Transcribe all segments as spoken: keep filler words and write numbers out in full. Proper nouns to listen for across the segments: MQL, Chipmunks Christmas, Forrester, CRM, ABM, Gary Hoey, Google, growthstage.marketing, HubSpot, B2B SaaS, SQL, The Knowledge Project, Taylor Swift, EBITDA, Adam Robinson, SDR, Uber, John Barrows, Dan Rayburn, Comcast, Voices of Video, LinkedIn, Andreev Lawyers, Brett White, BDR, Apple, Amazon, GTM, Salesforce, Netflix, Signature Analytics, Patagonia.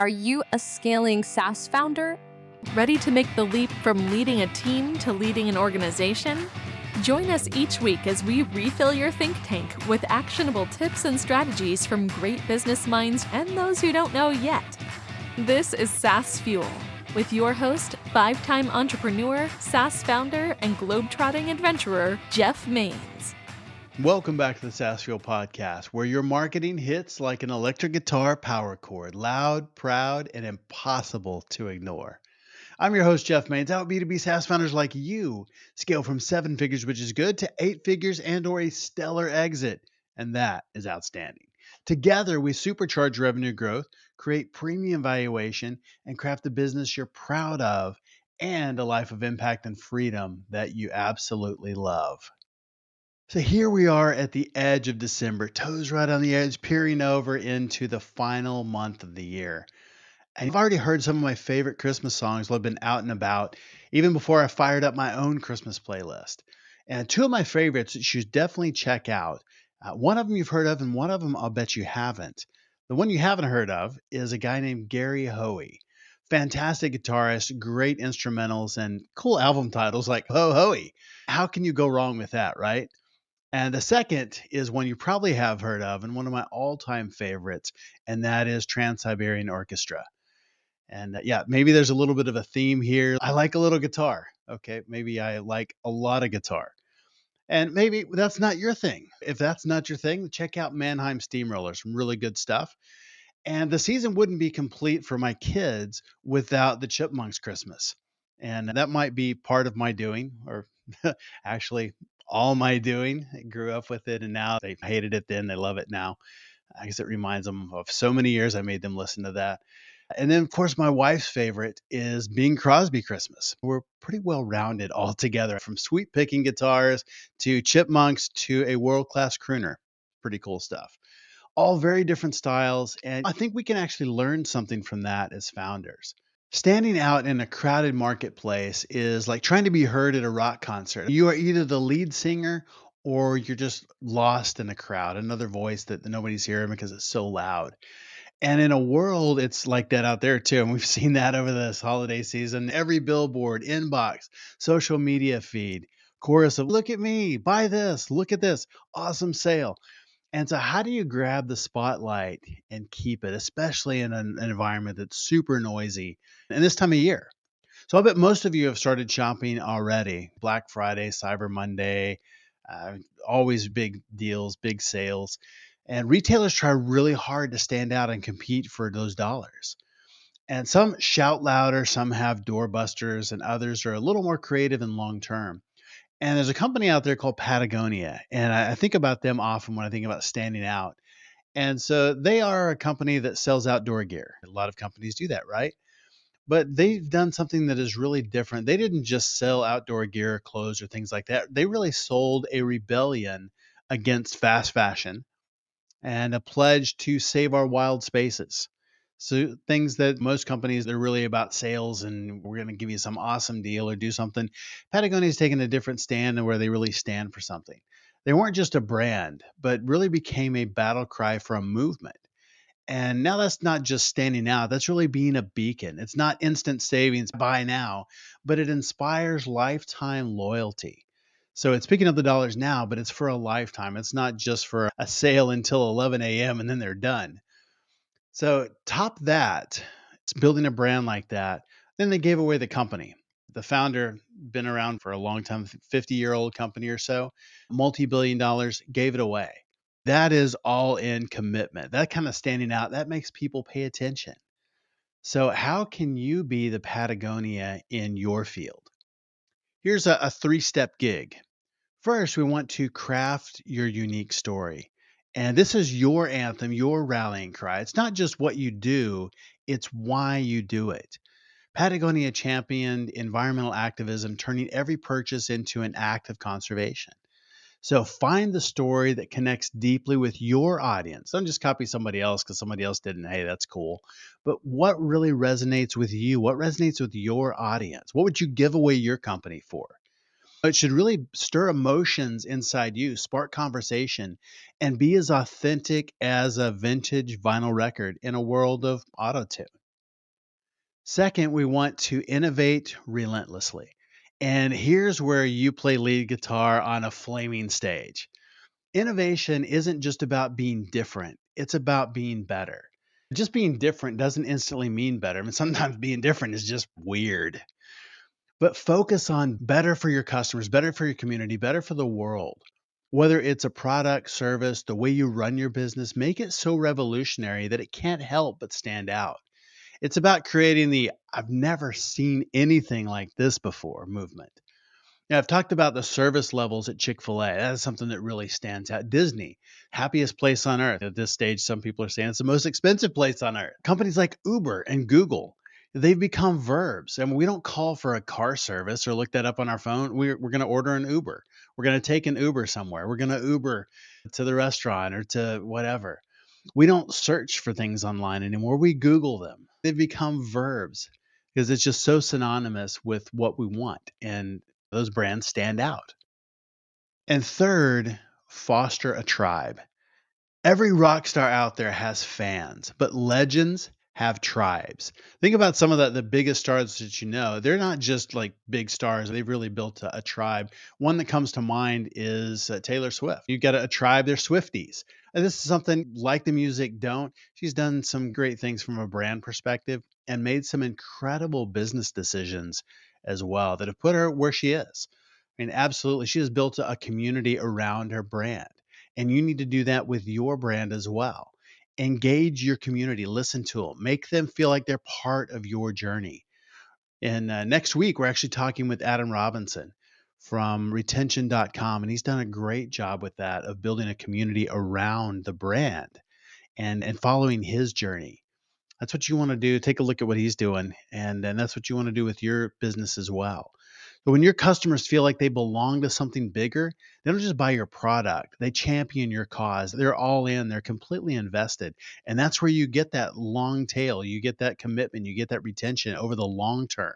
Are you a scaling SaaS founder? Ready to make the leap from leading a team to leading an organization? Join us each week as we refill your think tank with actionable tips and strategies from great business minds and those who don't know yet. This is SaaS Fuel with your host, five-time entrepreneur, SaaS founder, and globetrotting adventurer, Jeff Mains. Welcome back to the SaaS Fuel Podcast, where your marketing hits like an electric guitar power chord, loud, proud, and impossible to ignore. I'm your host, Jeff Mains. Help B two B SaaS founders like you scale from seven figures, which is good, to eight figures and or a stellar exit, and that is outstanding. Together, we supercharge revenue growth, create premium valuation, and craft a business you're proud of and a life of impact and freedom that you absolutely love. So here we are at the edge of December, toes right on the edge, peering over into the final month of the year. And I've already heard some of my favorite Christmas songs that have been out and about, even before I fired up my own Christmas playlist. And two of my favorites that you should definitely check out. Uh, one of them you've heard of, and one of them I'll bet you haven't. The one you haven't heard of is a guy named Gary Hoey. Fantastic guitarist, great instrumentals, and cool album titles like Ho Hoey. How can you go wrong with that, right? And the second is one you probably have heard of and one of my all-time favorites, and that is Trans-Siberian Orchestra. And uh, yeah, maybe there's a little bit of a theme here. I like a little guitar. Okay, maybe I like a lot of guitar. And maybe that's not your thing. If that's not your thing, check out Mannheim Steamroller, some really good stuff. And the season wouldn't be complete for my kids without the Chipmunks Christmas. And that might be part of my doing, or actually all my doing. I grew up with it, and now they hated it then, they love it now. I guess it reminds them of so many years I made them listen to that. And then, of course, my wife's favorite is Bing Crosby Christmas. We're pretty well-rounded all together, from sweet-picking guitars to chipmunks to a world-class crooner. Pretty cool stuff. All very different styles, and I think we can actually learn something from that as founders. Standing out in a crowded marketplace is like trying to be heard at a rock concert. You are either the lead singer or you're just lost in a crowd, another voice that nobody's hearing because it's so loud. And in a world, it's like that out there too. And we've seen that over this holiday season. Every billboard, inbox, social media feed, chorus of look at me, buy this, look at this, awesome sale. And so how do you grab the spotlight and keep it, especially in an environment that's super noisy and this time of year? So I bet most of you have started shopping already. Black Friday, Cyber Monday, uh, always big deals, big sales. And retailers try really hard to stand out and compete for those dollars. And some shout louder, some have door busters, and others are a little more creative and long-term. And there's a company out there called Patagonia, and I think about them often when I think about standing out. And so they are a company that sells outdoor gear. A lot of companies do that, right? But they've done something that is really different. They didn't just sell outdoor gear, clothes, or things like that. They really sold a rebellion against fast fashion and a pledge to save our wild spaces. So things that most companies, they're really about sales and we're going to give you some awesome deal or do something. Patagonia's taken a different stand and where they really stand for something. They weren't just a brand, but really became a battle cry for a movement. And now that's not just standing out, that's really being a beacon. It's not instant savings, buy now, but it inspires lifetime loyalty. So it's picking up the dollars now, but it's for a lifetime. It's not just for a sale until eleven a.m. and then they're done. So top that, it's building a brand like that. Then they gave away the company. The founder, been around for a long time, fifty-year-old company or so, multi-billion dollars, gave it away. That is all in commitment. That kind of standing out, that makes people pay attention. So how can you be the Patagonia in your field? Here's a, a three-step gig. First, we want to craft your unique story. And this is your anthem, your rallying cry. It's not just what you do, it's why you do it. Patagonia championed environmental activism, turning every purchase into an act of conservation. So find the story that connects deeply with your audience. Don't just copy somebody else because somebody else didn't. Hey, that's cool. But what really resonates with you? What resonates with your audience? What would you give away your company for? It should really stir emotions inside you, spark conversation, and be as authentic as a vintage vinyl record in a world of auto-tune. Second, we want to innovate relentlessly. And here's where you play lead guitar on a flaming stage. Innovation isn't just about being different. It's about being better. Just being different doesn't instantly mean better. I mean, sometimes being different is just weird. But focus on better for your customers, better for your community, better for the world. Whether it's a product, service, the way you run your business, make it so revolutionary that it can't help but stand out. It's about creating the I've never seen anything like this before movement. Now, I've talked about the service levels at Chick-fil-A. That is something that really stands out. Disney, happiest place on earth. At this stage, some people are saying it's the most expensive place on earth. Companies like Uber and Google, they've become verbs. And we don't call for a car service or look that up on our phone. We're, we're going to order an Uber. We're going to take an Uber somewhere. We're going to Uber to the restaurant or to whatever. We don't search for things online anymore. We Google them. They've become verbs because it's just so synonymous with what we want. And those brands stand out. And third, foster a tribe. Every rock star out there has fans, but legends have tribes. Think about some of the, the biggest stars that you know. They're not just like big stars. They've really built a, a tribe. One that comes to mind is uh, Taylor Swift. You've got a, a tribe. They're Swifties. And this is something like the music don't. She's done some great things from a brand perspective and made some incredible business decisions as well that have put her where she is. I mean, absolutely. She has built a community around her brand, and you need to do that with your brand as well. Engage your community, listen to them, make them feel like they're part of your journey. And uh, next week, we're actually talking with Adam Robinson from retention dot com, and he's done a great job with that of building a community around the brand and, and following his journey. That's what you want to do. Take a look at what he's doing. And then that's what you want to do with your business as well. So when your customers feel like they belong to something bigger, they don't just buy your product. They champion your cause. They're all in. They're completely invested. And that's where you get that long tail. You get that commitment. You get that retention over the long term.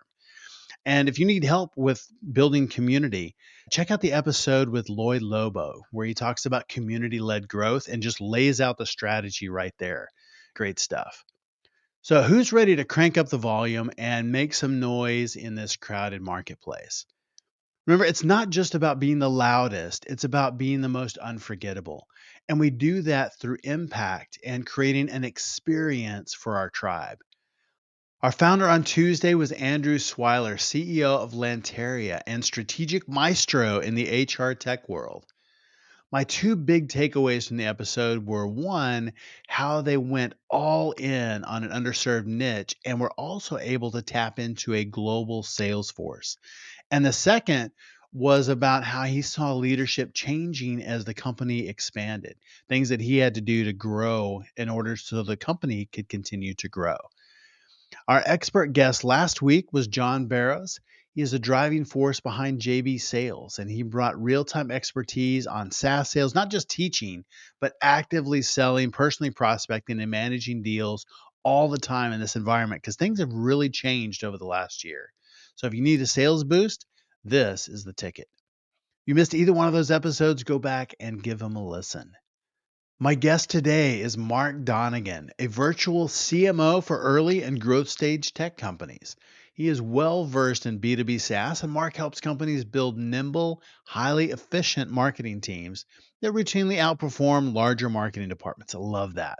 And if you need help with building community, check out the episode with Lloyd Lobo, where he talks about community-led growth and just lays out the strategy right there. Great stuff. So who's ready to crank up the volume and make some noise in this crowded marketplace? Remember, it's not just about being the loudest. It's about being the most unforgettable. And we do that through impact and creating an experience for our tribe. Our founder on Tuesday was Andrew Swiler, C E O of Lanteria and strategic maestro in the H R tech world. My two big takeaways from the episode were, one, how they went all in on an underserved niche and were also able to tap into a global sales force. And the second was about how he saw leadership changing as the company expanded, things that he had to do to grow in order so the company could continue to grow. Our expert guest last week was John Barrows. He is a driving force behind J B Sales, and he brought real-time expertise on SaaS sales, not just teaching, but actively selling, personally prospecting, and managing deals all the time in this environment because things have really changed over the last year. So if you need a sales boost, this is the ticket. If you missed either one of those episodes, go back and give them a listen. My guest today is Mark Donnigan, a virtual C M O for early and growth stage tech companies. He is well-versed in B two B SaaS, and Mark helps companies build nimble, highly efficient marketing teams that routinely outperform larger marketing departments. I love that.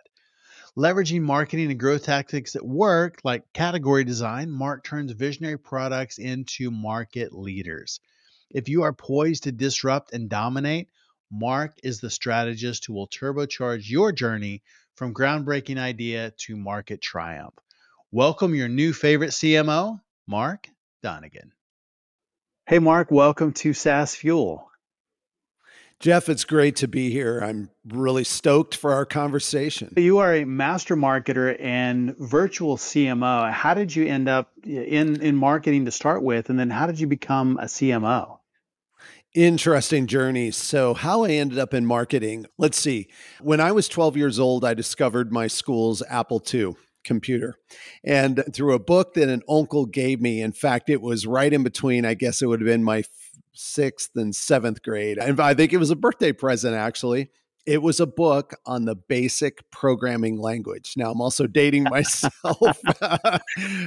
Leveraging marketing and growth tactics that work, like category design, Mark turns visionary products into market leaders. If you are poised to disrupt and dominate, Mark is the strategist who will turbocharge your journey from groundbreaking idea to market triumph. Welcome your new favorite C M O, Mark Donnigan. Hey, Mark, welcome to SaaS Fuel. Jeff, it's great to be here. I'm really stoked for our conversation. You are a master marketer and virtual C M O. How did you end up in, in marketing to start with? And then how did you become a C M O? Interesting journey. So how I ended up in marketing, let's see. When I was twelve years old, I discovered my school's Apple two computer. And through a book that an uncle gave me, in fact, it was right in between, I guess it would have been my f- sixth and seventh grade. And I think it was a birthday present, actually. It was a book on the basic programming language. Now I'm also dating myself.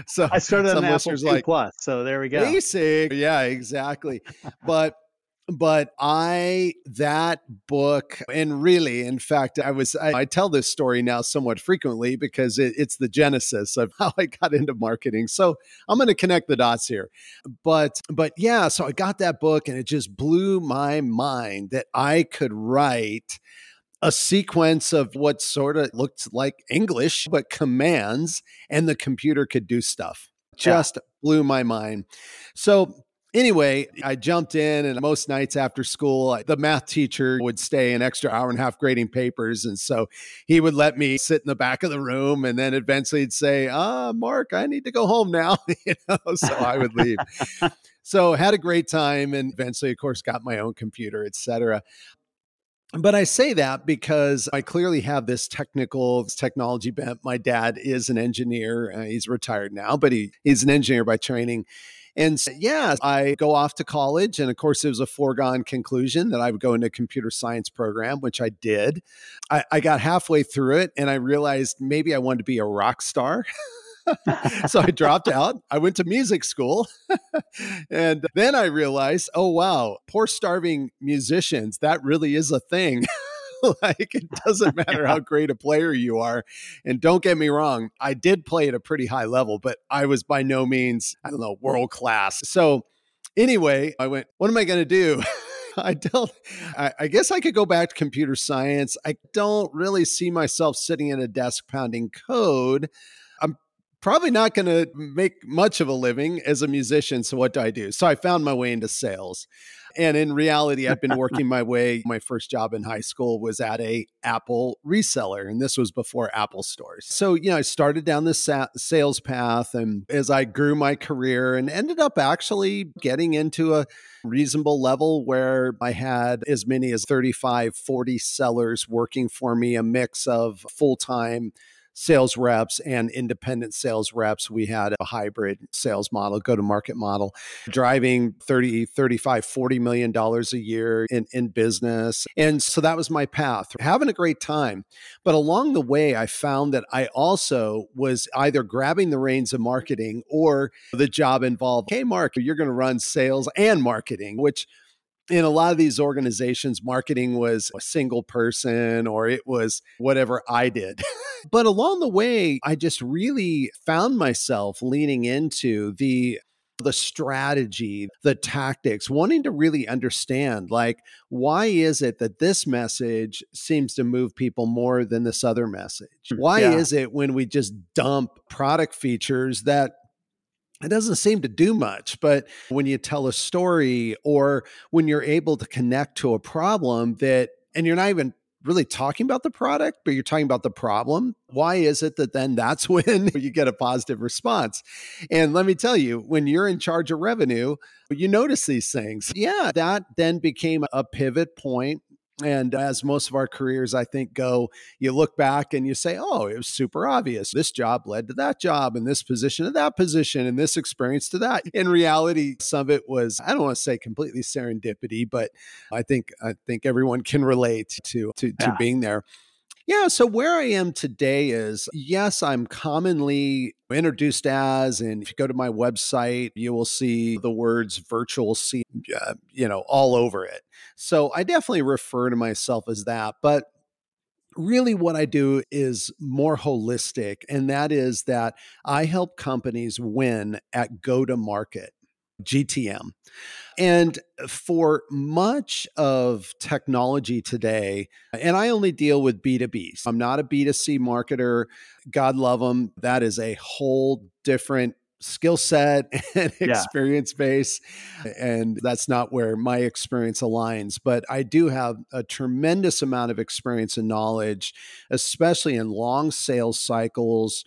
So I started on Apple two like, Plus, so there we go. Basic, yeah, exactly. But but I that book, and really, in fact, I was I, I tell this story now somewhat frequently because it, it's the genesis of how I got into marketing. So I'm going to connect the dots here. But but yeah, so I got that book, and it just blew my mind that I could write a sequence of what sort of looked like English, but commands, and the computer could do stuff. Just yeah. blew my mind. So anyway, I jumped in, and most nights after school, the math teacher would stay an extra hour and a half grading papers. And so he would let me sit in the back of the room, and then eventually he'd say, ah, Mark, I need to go home now. You know, so I would leave. So had a great time, and eventually, of course, got my own computer, et cetera. But I say that because I clearly have this technical, this technology bent. My dad is an engineer. Uh, he's retired now, but he, he's an engineer by training. And so, yeah, I go off to college. And of course, it was a foregone conclusion that I would go into a computer science program, which I did. I, I got halfway through it, and I realized maybe I wanted to be a rock star. So I dropped out. I went to music school. And then I realized, oh, wow, poor starving musicians, that really is a thing. Like, it doesn't matter how great a player you are. And don't get me wrong, I did play at a pretty high level, but I was by no means, I don't know, world class. So anyway, I went, what am I going to do? I don't, I, I guess I could go back to computer science. I don't really see myself sitting at a desk pounding code. I'm probably not going to make much of a living as a musician. So what do I do? So I found my way into sales. And in reality, I've been working my way. My first job in high school was at a Apple reseller, and this was before Apple stores. So, you know, I started down this sa- sales path, and as I grew my career and ended up actually getting into a reasonable level where I had as many as thirty-five, forty sellers working for me, a mix of full-time sales reps and independent sales reps. We had a hybrid sales model, go-to-market model, driving thirty, thirty-five, forty million dollars a year in, in business. And so that was my path, having a great time. But along the way, I found that I also was either grabbing the reins of marketing, or the job involved, hey, Mark, you're going to run sales and marketing, which in a lot of these organizations, marketing was a single person, or it was whatever I did. But along the way, I just really found myself leaning into the the strategy, the tactics, wanting to really understand, like, why is it that this message seems to move people more than this other message? Why yeah. is it when we just dump product features that it doesn't seem to do much, but when you tell a story, or when you're able to connect to a problem that, and you're not even really talking about the product, but you're talking about the problem, why is it that then that's when you get a positive response? And let me tell you, when you're in charge of revenue, you notice these things. Yeah, that then became a pivot point. And as most of our careers, I think, go, you look back and you say, oh, it was super obvious. This job led to that job, and this position to that position, and this experience to that. In reality, some of it was, I don't want to say completely serendipity, but I think I think everyone can relate to, to, to yeah. being there. Yeah. So where I am today is, yes, I'm commonly introduced as, and if you go to my website, you will see the words virtual C, uh, you know, all over it. So I definitely refer to myself as that. But really what I do is more holistic. And that is that I help companies win at go-to-market, G T M. And for much of technology today, and I only deal with B two B. So I'm not a B two C marketer. God love them. That is a whole different skill set and yeah. experience base. And that's not where my experience aligns. But I do have a tremendous amount of experience and knowledge, especially in long sales cycles,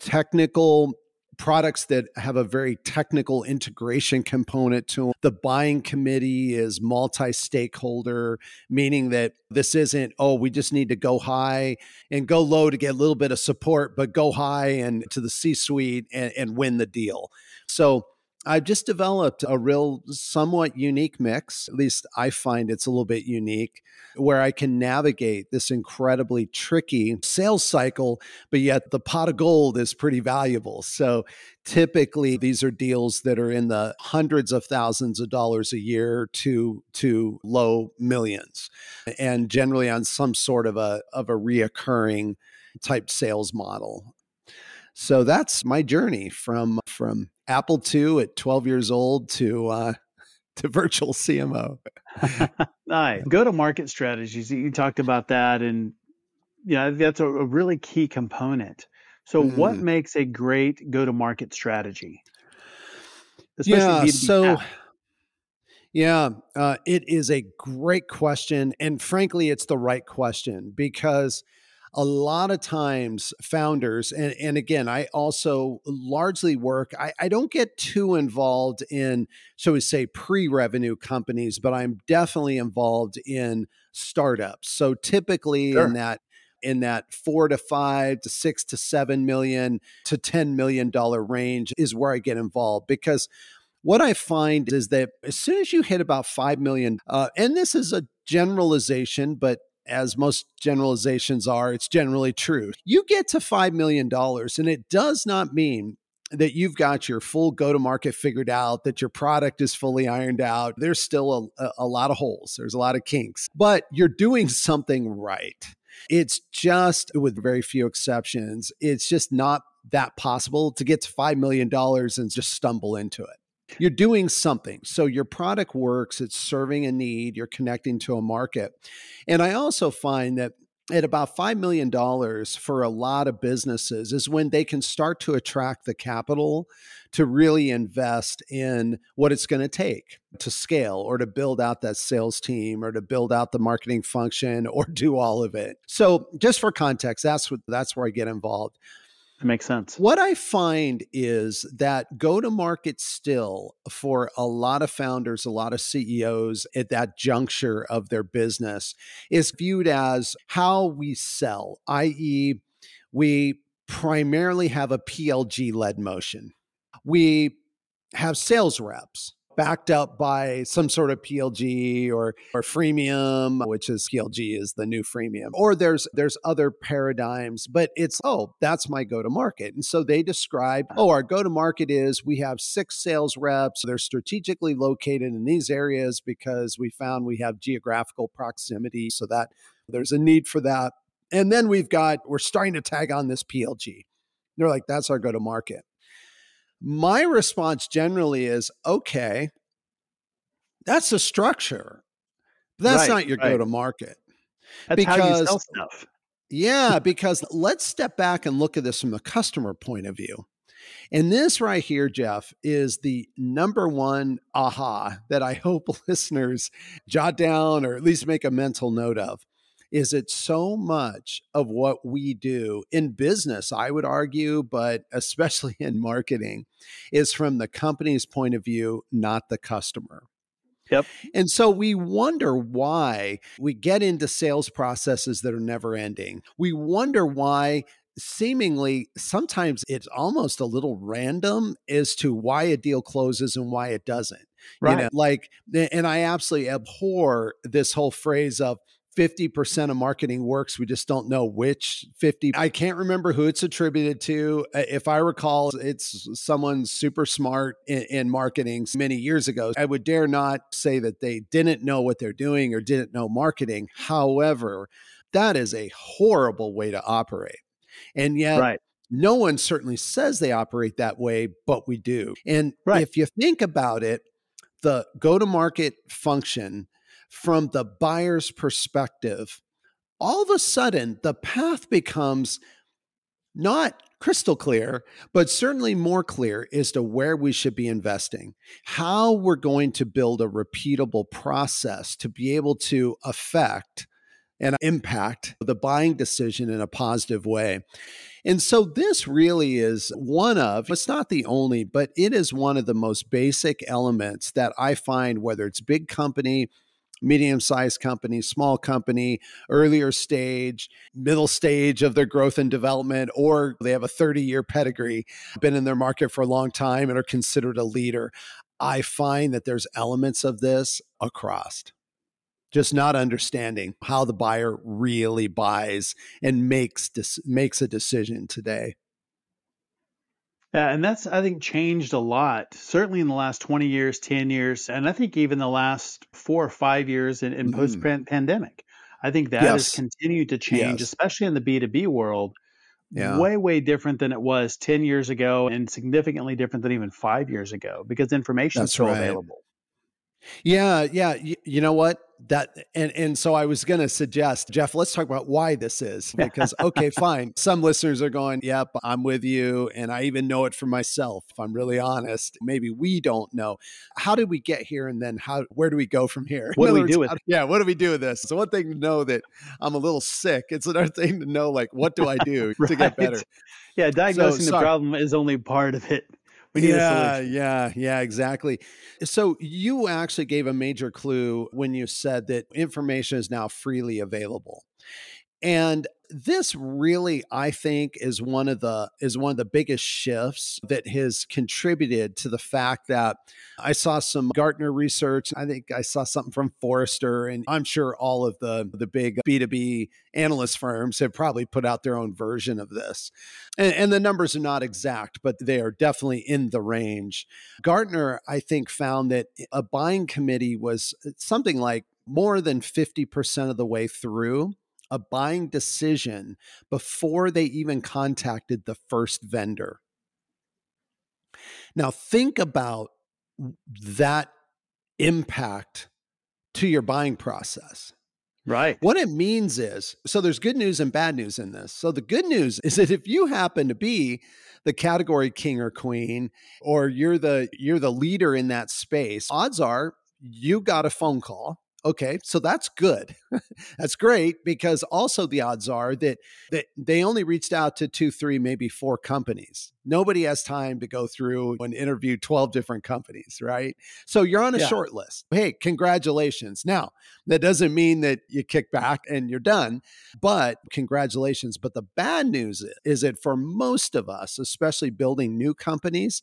technical products that have a very technical integration component to them. The buying committee is multi-stakeholder, meaning that this isn't, oh, we just need to go high and go low to get a little bit of support, but go high and to the C-suite and, and win the deal. So I've just developed a real somewhat unique mix, at least I find it's a little bit unique, where I can navigate this incredibly tricky sales cycle, but yet the pot of gold is pretty valuable. So typically these are deals that are in the hundreds of thousands of dollars a year to, to low millions, and generally on some sort of a, of a reoccurring type sales model. So that's my journey from, from Apple two at twelve years old to uh, to virtual C M O. Nice. Go-to-market strategies. You talked about that, and yeah, that's a, a really key component. So mm. what makes a great go-to-market strategy? Especially yeah, so... App. Yeah, uh, it is a great question. And frankly, it's the right question, because a lot of times founders, and, and again, I also largely work, I, I don't get too involved in, so we say, pre-revenue companies, but I'm definitely involved in startups. So typically sure. in that in that four to five to six to seven million to ten million dollars range is where I get involved, because what I find is that as soon as you hit about five million, uh, and this is a generalization, but as most generalizations are, it's generally true. You get to five million dollars, and it does not mean that you've got your full go-to-market figured out, that your product is fully ironed out. There's still a, a lot of holes. There's a lot of kinks, but you're doing something right. It's just, with very few exceptions, it's just not that possible to get to five million dollars and just stumble into it. You're doing something. So your product works, it's serving a need, you're connecting to a market. And I also find that at about five million dollars for a lot of businesses is when they can start to attract the capital to really invest in what it's going to take to scale, or to build out that sales team, or to build out the marketing function, or do all of it. So just for context, that's what, that's where I get involved. It makes sense. What I find is that go-to-market still for a lot of founders, a lot of C E Os at that juncture of their business is viewed as how we sell, that is we primarily have a P L G-led motion. We have sales reps backed up by some sort of P L G or, or freemium, which is P L G is the new freemium, or there's there's other paradigms, but it's, oh, that's my go-to-market. And so they describe, oh, our go-to-market is we have six sales reps. They're strategically located in these areas because we found we have geographical proximity, so that there's a need for that. And then we've got, we're starting to tag on this P L G. They're like, that's our go-to-market. My response generally is, okay, that's the structure. That's right, not your right. go-to-market. That's because, how you sell stuff. Yeah, because let's step back and look at this from the customer point of view. And this right here, Jeff, is the number one aha that I hope listeners jot down or at least make a mental note of. Is it so much of what we do in business, I would argue, but especially in marketing, is from the company's point of view, not the customer. Yep. And so we wonder why we get into sales processes that are never ending. We wonder why seemingly sometimes it's almost a little random as to why a deal closes and why it doesn't. Right. You know, like, and I absolutely abhor this whole phrase of, fifty percent of marketing works. We just don't know which fifty. I can't remember who it's attributed to. If I recall, it's someone super smart in, in marketing many years ago. I would dare not say that they didn't know what they're doing or didn't know marketing. However, that is a horrible way to operate. And yet, right. no one certainly says they operate that way, but we do. And right. if you think about it, the go-to-market function from the buyer's perspective, all of a sudden, the path becomes not crystal clear, but certainly more clear as to where we should be investing, how we're going to build a repeatable process to be able to affect and impact the buying decision in a positive way. And so this really is one of, it's not the only, but it is one of the most basic elements that I find, whether it's big company medium-sized company, small company, earlier stage, middle stage of their growth and development, or they have a thirty-year pedigree, been in their market for a long time and are considered a leader. I find that there's elements of this across, just not understanding how the buyer really buys and makes makes a decision today. Yeah, and that's, I think, changed a lot, certainly in the last twenty years, ten years, and I think even the last four or five years in, in mm. post-pandemic. I think that yes. has continued to change, yes. especially in the B two B world, yeah. way, way different than it was ten years ago and significantly different than even five years ago because information is so right. available. Yeah, yeah. You, you know what? That and, and so I was going to suggest, Jeff, let's talk about why this is. Because, okay, fine. Some listeners are going, yep, I'm with you. And I even know it for myself. If I'm really honest, maybe we don't know. How did we get here? And then how? Where do we go from here? What do we do with it? Yeah, what do we do with this? It's one thing to know that I'm a little sick. It's another thing to know, like, what do I do right. to get better? Yeah, diagnosing so, the problem is only part of it. We need yeah, a solution. yeah, yeah, exactly. So you actually gave a major clue when you said that information is now freely available. And this really, I think, is one of the is one of the biggest shifts that has contributed to the fact that I saw some Gartner research. I think I saw something from Forrester, and I'm sure all of the, the big B two B analyst firms have probably put out their own version of this. And, and the numbers are not exact, but they are definitely in the range. Gartner, I think, found that a buying committee was something like more than fifty percent of the way through a buying decision before they even contacted the first vendor. Now, think about that impact to your buying process. Right. What it means is, so there's good news and bad news in this. So the good news is that if you happen to be the category king or queen, or you're the you're the leader in that space, odds are you got a phone call. Okay, so that's good. That's great, because also the odds are that, that they only reached out to two, three, maybe four companies. Nobody has time to go through and interview twelve different companies, right? So you're on a yeah. short list. Hey, congratulations. Now, that doesn't mean that you kick back and you're done, but congratulations. But the bad news is, is that for most of us, especially building new companies,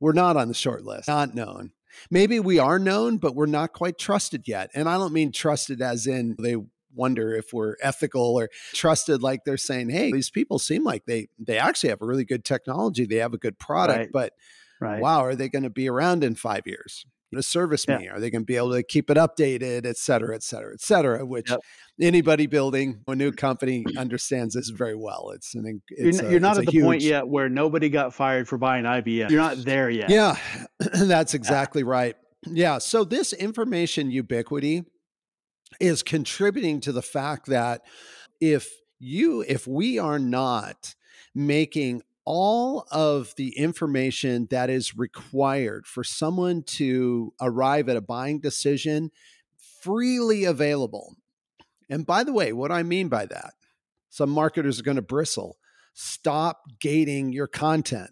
we're not on the short list, not known. Maybe we are known, but we're not quite trusted yet. And I don't mean trusted as in they wonder if we're ethical, or trusted like they're saying, hey, these people seem like they they actually have a really good technology. They have a good product, right. but right. wow, are they going to be around in five years? To service yeah. me? Are they going to be able to keep it updated, et cetera, et cetera, et cetera, which yep. anybody building a new company understands this very well. It's an it's You're, a, you're not at the huge... point yet where nobody got fired for buying I B M. You're not there yet. Yeah, that's exactly yeah. right. Yeah. So this information ubiquity is contributing to the fact that if you, if we are not making all of the information that is required for someone to arrive at a buying decision freely available. And by the way, what I mean by that, some marketers are going to bristle. Stop gating your content.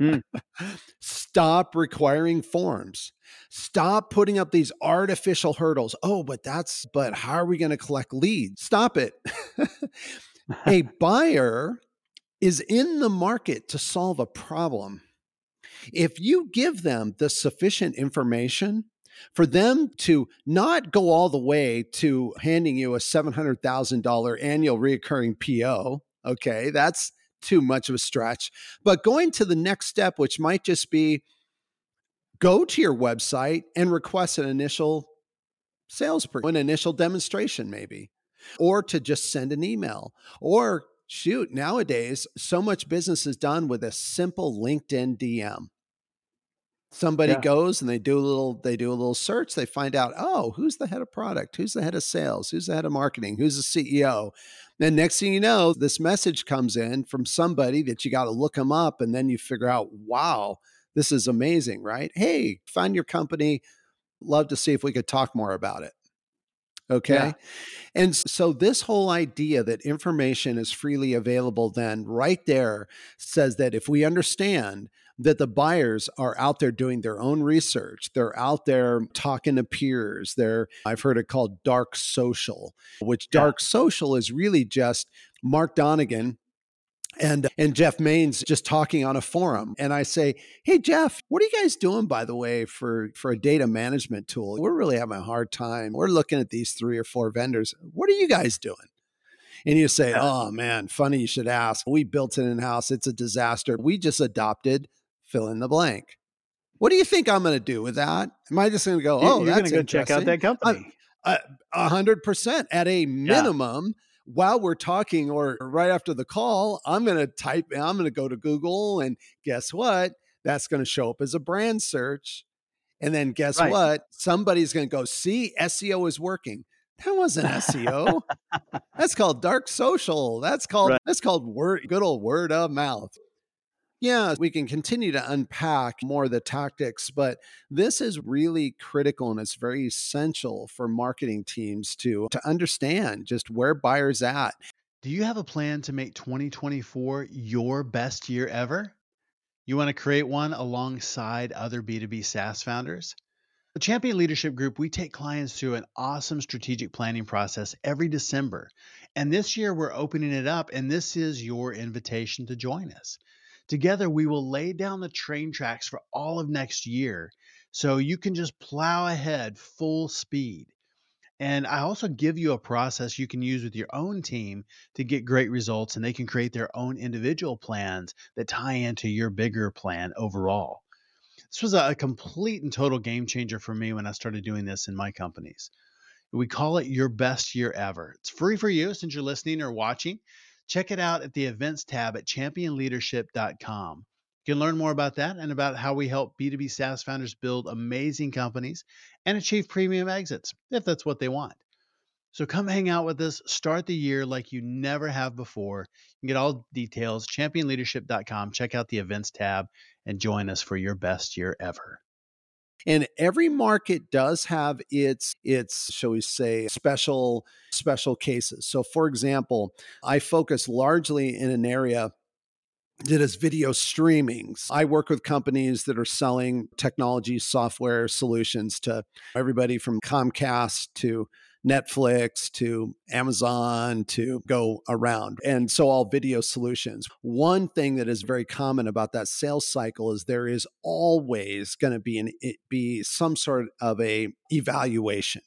Mm. Stop requiring forms. Stop putting up these artificial hurdles. Oh, but that's, but how are we going to collect leads? Stop it. A buyer is in the market to solve a problem. If you give them the sufficient information for them to not go all the way to handing you a seven hundred thousand dollars annual recurring P O, okay, that's too much of a stretch. But going to the next step, which might just be go to your website and request an initial sales, an initial demonstration maybe, or to just send an email, or shoot, nowadays, so much business is done with a simple LinkedIn D M. Somebody yeah. goes and they do a little, they do a little search. They find out, oh, who's the head of product? Who's the head of sales? Who's the head of marketing? Who's the C E O? Then next thing you know, this message comes in from somebody that you got to look them up, and then you figure out, wow, this is amazing, right? Hey, find your company. Love to see if we could talk more about it. Okay. Yeah. And so this whole idea that information is freely available then right there says that if we understand that the buyers are out there doing their own research, they're out there talking to peers, they're, I've heard it called dark social, which yeah. dark social is really just Mark Donnigan and and Jeff Mains just talking on a forum. And I say, hey, Jeff, what are you guys doing, by the way, for, for a data management tool? We're really having a hard time. We're looking at these three or four vendors. What are you guys doing? And you say, oh, man, funny you should ask. We built it in-house. It's a disaster. We just adopted fill in the blank. What do you think I'm going to do with that? Am I just going to go, oh, you're going to go check out that company? A hundred percent at a minimum. Yeah. While we're talking or right after the call, I'm going to type, I'm going to go to Google, and guess what? That's going to show up as a brand search. And then guess right. what? Somebody's going to go, see, S E O is working. That wasn't S E O. That's called dark social. That's called, right. that's called word, good old word of mouth. Yeah, we can continue to unpack more of the tactics, but this is really critical and it's very essential for marketing teams to, to understand just where buyers at. Do you have a plan to make twenty twenty-four your best year ever? You want to create one alongside other B two B SaaS founders? The Champion Leadership Group, we take clients through an awesome strategic planning process every December. And this year we're opening it up, and this is your invitation to join us. Together, we will lay down the train tracks for all of next year so you can just plow ahead full speed. And I also give you a process you can use with your own team to get great results, and they can create their own individual plans that tie into your bigger plan overall. This was a complete and total game changer for me when I started doing this in my companies. We call it Your Best Year Ever. It's free for you since you're listening or watching. Check it out at the events tab at champion leadership dot com. You can learn more about that and about how we help B two B SaaS founders build amazing companies and achieve premium exits, if that's what they want. So come hang out with us, start the year like you never have before. You can get all details, champion leadership dot com. Check out the events tab and join us for your best year ever. And every market does have its, its, shall we say, special, special cases. So for example, I focus largely in an area that is video streaming. I work with companies that are selling technology software solutions to everybody from Comcast to Netflix to Amazon to go around. And so all video solutions. One thing that is very common about that sales cycle is there is always going to be an be some sort of a evaluation.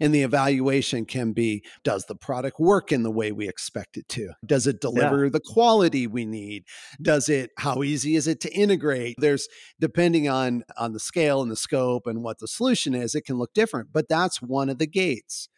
And the evaluation can be, does the product work in the way we expect it to? Does it deliver yeah. the quality we need? Does it, how easy is it to integrate? There's, depending on, on the scale and the scope and what the solution is, it can look different, but that's one of the gates.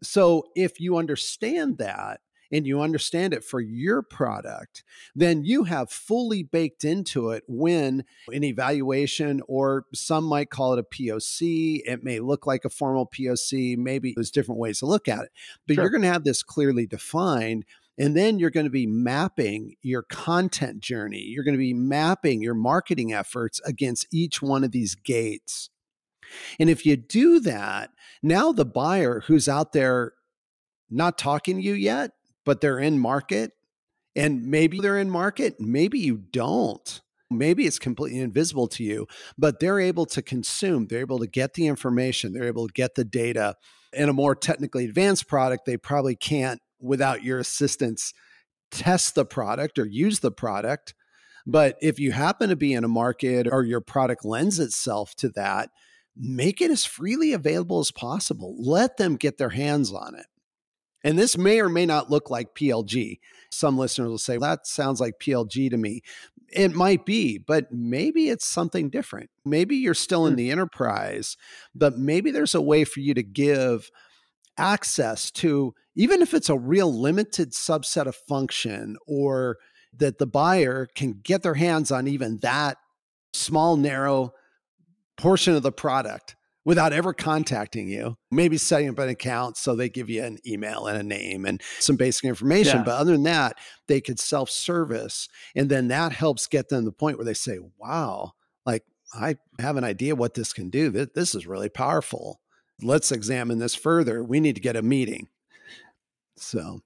So if you understand that, and you understand it for your product, then you have fully baked into it when an evaluation, or some might call it a P O C, it may look like a formal P O C, maybe there's different ways to look at it, but sure. you're going to have this clearly defined. And then you're going to be mapping your content journey. You're going to be mapping your marketing efforts against each one of these gates. And if you do that, now the buyer who's out there not talking to you yet, but they're in market, and maybe they're in market, maybe you don't. Maybe it's completely invisible to you, but they're able to consume, they're able to get the information, they're able to get the data. In a more technically advanced product, they probably can't, without your assistance, test the product or use the product. But if you happen to be in a market or your product lends itself to that, make it as freely available as possible. Let them get their hands on it. And this may or may not look like P L G. Some listeners will say, well, that sounds like P L G to me. It might be, but maybe it's something different. Maybe you're still in the enterprise, but maybe there's a way for you to give access to, even if it's a real limited subset of function, or that the buyer can get their hands on even that small, narrow portion of the product, without ever contacting you, maybe setting up an account so they give you an email and a name and some basic information. Yeah. But other than that, they could self-service. And then that helps get them to the point where they say, wow, like I have an idea what this can do. This is really powerful. let's examine this further. We need to get a meeting. So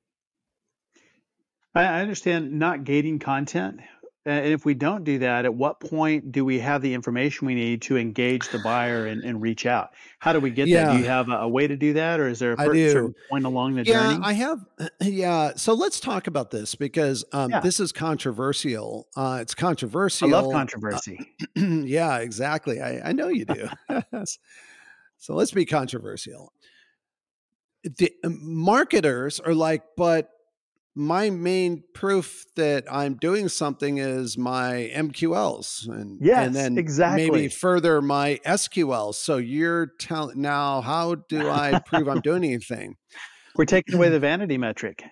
I understand not gating content. And if we don't do that, at what point do we have the information we need to engage the buyer and, and reach out? How do we get yeah. that? Do you have a, a way to do that? Or is there a certain point along the yeah, journey? I have. Yeah. So let's talk about this because um, yeah. this is controversial. Uh, it's controversial. I love controversy. Uh, yeah, exactly. I, I know you do. So let's be controversial. The marketers are like, but my main proof that I'm doing something is my M Q Ls and, yes, and then exactly. maybe further my S Q Ls. So you're telling now, how do I prove I'm doing anything? We're taking away the vanity metric.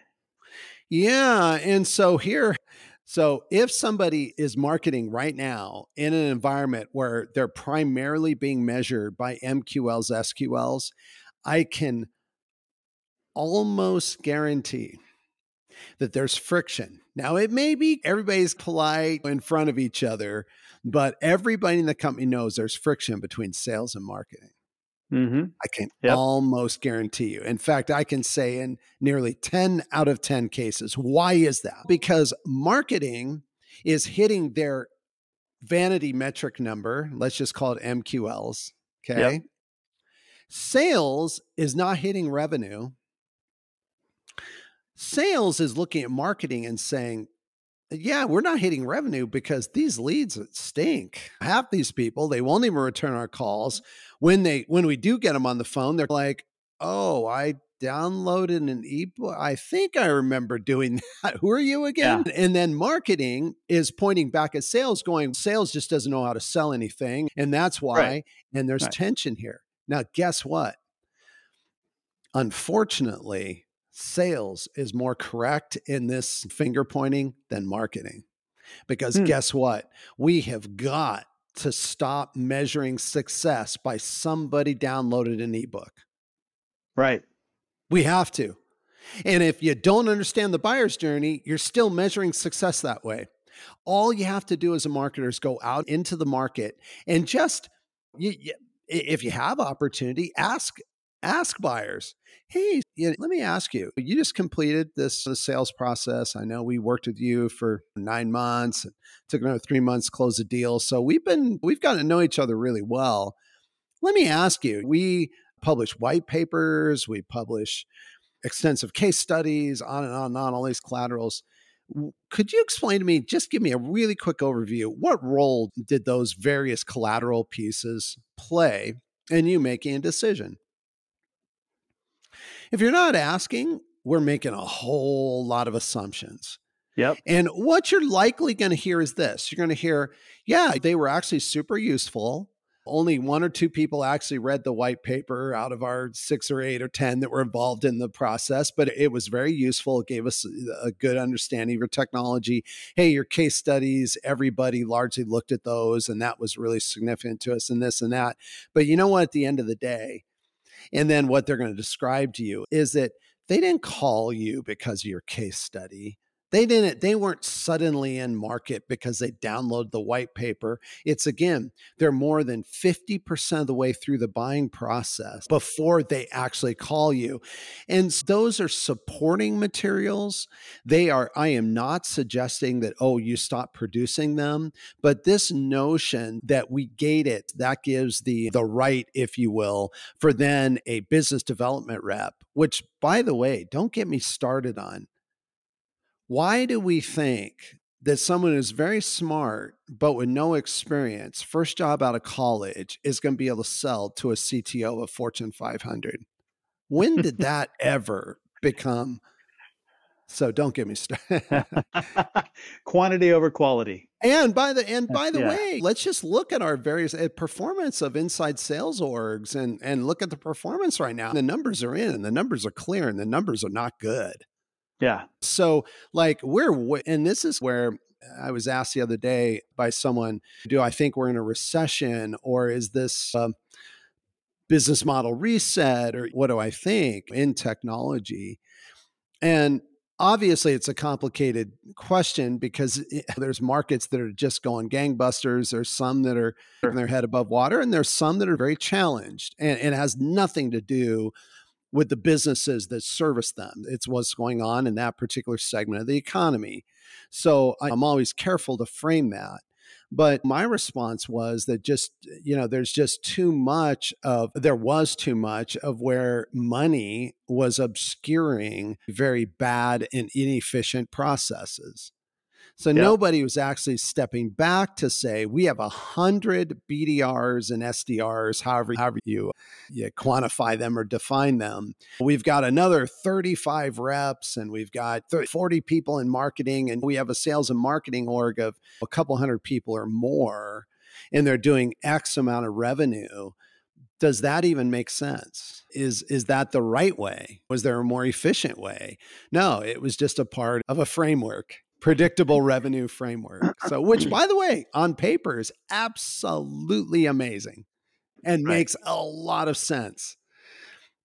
Yeah. And so here, so if somebody is marketing right now in an environment where they're primarily being measured by M Q Ls, S Q Ls, I can almost guarantee that there's friction. Now, it may be everybody's polite in front of each other, but everybody in the company knows there's friction between sales and marketing. Mm-hmm. I can yep. almost guarantee you. In fact, I can say in nearly ten out of ten cases, why is that? Because marketing is hitting their vanity metric number. Let's just call it M Q Ls. Okay. Yep. Sales is not hitting revenue. Sales is looking at marketing and saying, yeah, we're not hitting revenue because these leads stink. Half these people, they won't even return our calls. When they when we do get them on the phone, they're like, oh, I downloaded an ebook. I think I remember doing that. Who are you again? Yeah. And then marketing is pointing back at sales going, sales just doesn't know how to sell anything. And that's why. Right. And there's right. tension here. Now, guess what? Unfortunately, sales is more correct in this finger pointing than marketing. Because mm. guess what? We have got to stop measuring success by somebody downloaded an ebook. Right. We have to. And if you don't understand the buyer's journey, you're still measuring success that way. All you have to do as a marketer is go out into the market and just, you, you, if you have opportunity, ask Ask buyers, hey, you know, let me ask you, you just completed this, this sales process. I know we worked with you for nine months, took another three months, closed the deal. So we've been, we've gotten to know each other really well. Let me ask you, we publish white papers, we publish extensive case studies, on and on and on, all these collaterals. Could you explain to me, just give me a really quick overview, what role did those various collateral pieces play in you making a decision? If you're not asking, we're making a whole lot of assumptions. Yep. And what you're likely going to hear is this. You're going to hear, yeah, they were actually super useful. Only one or two people actually read the white paper out of our six or eight or ten that were involved in the process, but it was very useful. It gave us a good understanding of your technology. Hey, your case studies, everybody largely looked at those, and that was really significant to us and this and that. But you know what? At the end of the day, and then what they're going to describe to you is that they didn't call you because of your case study. They didn't, they weren't suddenly in market because they downloaded the white paper. It's again, they're more than fifty percent of the way through the buying process before they actually call you. And those are supporting materials. They are, I am not suggesting that, oh, you stop producing them, but this notion that we gate it, that gives the, the right, if you will, for then a business development rep, which by the way, don't get me started on. Why do we think that someone who's very smart, but with no experience, first job out of college, is going to be able to sell to a C T O of Fortune five hundred? When did that ever become? So don't get me started. Quantity over quality. And by the and by the yeah. way, let's just look at our various at performance of inside sales orgs and, and look at the performance right now. The numbers are in, and the numbers are clear, and the numbers are not good. Yeah. So like we're, and this is where I was asked the other day by someone, do I think we're in a recession or is this a business model reset or what do I think in technology? And Obviously, it's a complicated question because it, there's markets that are just going gangbusters. There's some that are sure. keeping their head above water, and there's some that are very challenged. And, and it has nothing to do with the businesses that service them. It's what's going on in that particular segment of the economy. So I'm always careful to frame that. But my response was that just, you know, there's just too much of, there was too much of where money was obscuring very bad and inefficient processes. So yeah. nobody was actually stepping back to say, we have a hundred B D Rs and S D Rs, however, however you, you quantify them or define them. We've got another thirty-five reps and we've got thirty, forty people in marketing, and we have a sales and marketing org of a couple hundred people or more, and they're doing X amount of revenue. Does that even make sense? Is is that the right way? Was there a more efficient way? No, it was just a part of a framework. Predictable revenue framework. So, which, by the way, on paper is absolutely amazing and right. makes a lot of sense.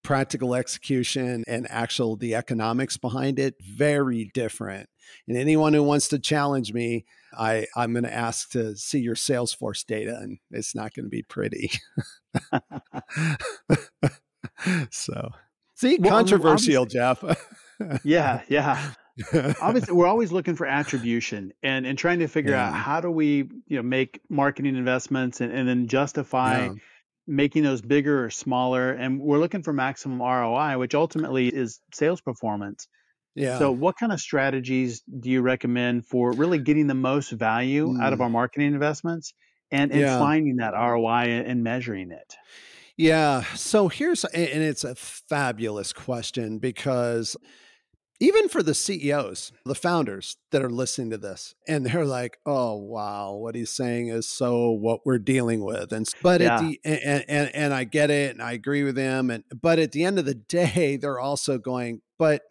Practical execution and actual, the economics behind it, very different. And anyone who wants to challenge me, I, I'm going to ask to see your Salesforce data, and it's not going to be pretty. so, see, well, controversial, Jeff. yeah, yeah. Obviously, we're always looking for attribution and, and trying to figure yeah. out how do we, you know, make marketing investments and, and then justify yeah. making those bigger or smaller. And we're looking for maximum R O I, which ultimately is sales performance. Yeah. So what kind of strategies do you recommend for really getting the most value mm. out of our marketing investments and, and yeah. finding that R O I and measuring it? Yeah. So here's, and it's a fabulous question because even for the C E Os, the founders that are listening to this, and they're like, oh, wow, what he's saying is so what we're dealing with. And, but yeah. at the, and, and, and I get it and I agree with them. And, but at the end of the day, they're also going, but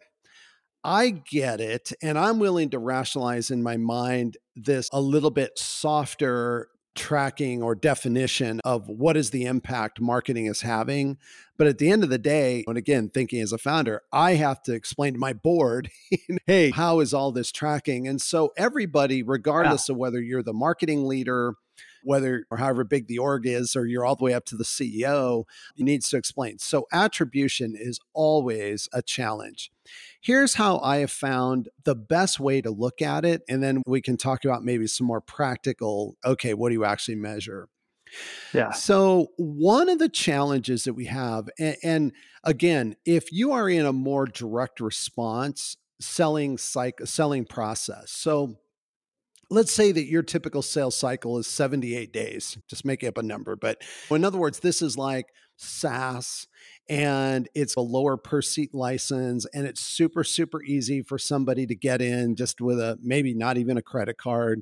I get it. And I'm willing to rationalize in my mind this a little bit softer tracking or definition of what is the impact marketing is having. But at the end of the day, and again, thinking as a founder, I have to explain to my board, hey, how is all this tracking? And so everybody, regardless yeah. of whether you're the marketing leader, whether or however big the org is, or you're all the way up to the C E O, needs to explain. So attribution is always a challenge. Here's how I have found the best way to look at it. And then we can talk about maybe some more practical, okay, what do you actually measure? Yeah. So one of the challenges that we have, and, and again, if you are in a more direct response selling cycle, selling process. So let's say that your typical sales cycle is seventy-eight days, just make up a number. But in other words, this is like SaaS and it's a lower per seat license and it's super, super easy for somebody to get in just with a, maybe not even a credit card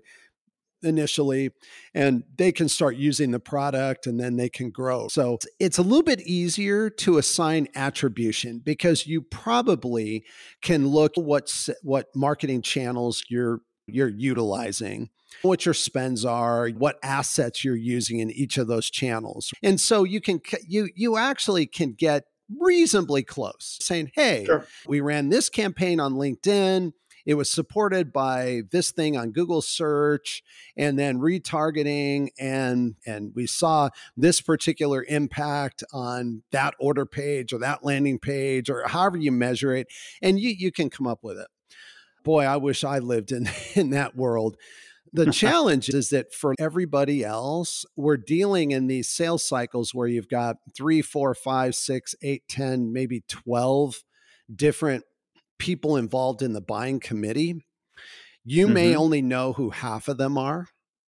initially, and they can start using the product and then they can grow. So it's a little bit easier to assign attribution because you probably can look at what, what marketing channels you're you're utilizing, what your spends are, what assets you're using in each of those channels. And so you can, you, you actually can get reasonably close saying, hey, sure. we ran this campaign on LinkedIn. It was supported by this thing on Google search and then retargeting. And, and we saw this particular impact on that order page or that landing page or however you measure it. And you, you can come up with it. Boy, I wish I lived in, in that world. The challenge is that for everybody else, we're dealing in these sales cycles where you've got three, four, five, six, eight, ten, maybe twelve different people involved in the buying committee. You mm-hmm. may only know who half of them are.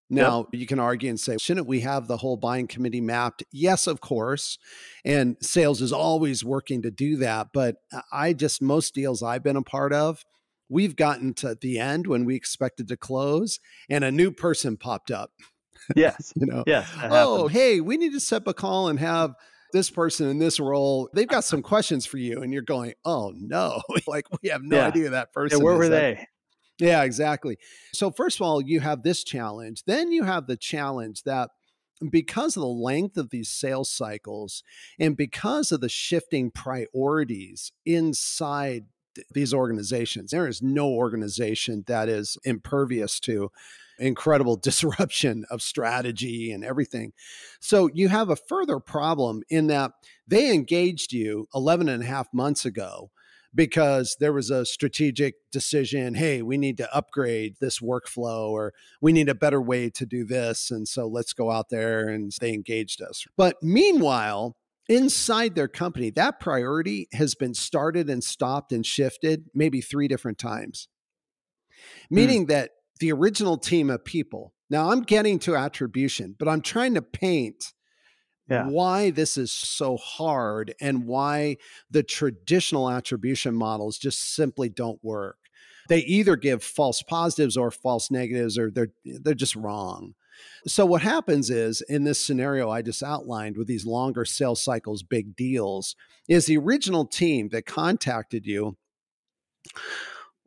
Now, yep. you can argue and say, shouldn't we have the whole buying committee mapped? Yes, of course. And sales is always working to do that. But I just, most deals I've been a part of, we've gotten to the end when we expected to close and a new person popped up. Yes. you know, yes, oh, hey, we need to set up a call and have this person in this role. They've got some questions for you. And you're going, oh no, like we have no yeah. idea that person. Yeah, where were they? Yeah, exactly. So first of all, you have this challenge. Then you have the challenge that because of the length of these sales cycles and because of the shifting priorities inside these organizations. There is no organization that is impervious to incredible disruption of strategy and everything. So you have a further problem in that they engaged you eleven and a half months ago because there was a strategic decision, hey, we need to upgrade this workflow or we need a better way to do this. And so let's go out there, and they engaged us. But meanwhile, inside their company, that priority has been started and stopped and shifted maybe three different times, meaning mm. that the original team of people. Now I'm getting to attribution, but I'm trying to paint yeah. why this is so hard and why the traditional attribution models just simply don't work. They either give false positives or false negatives, or they're they're just wrong. So what happens is, in this scenario I just outlined with these longer sales cycles, big deals, is the original team that contacted you,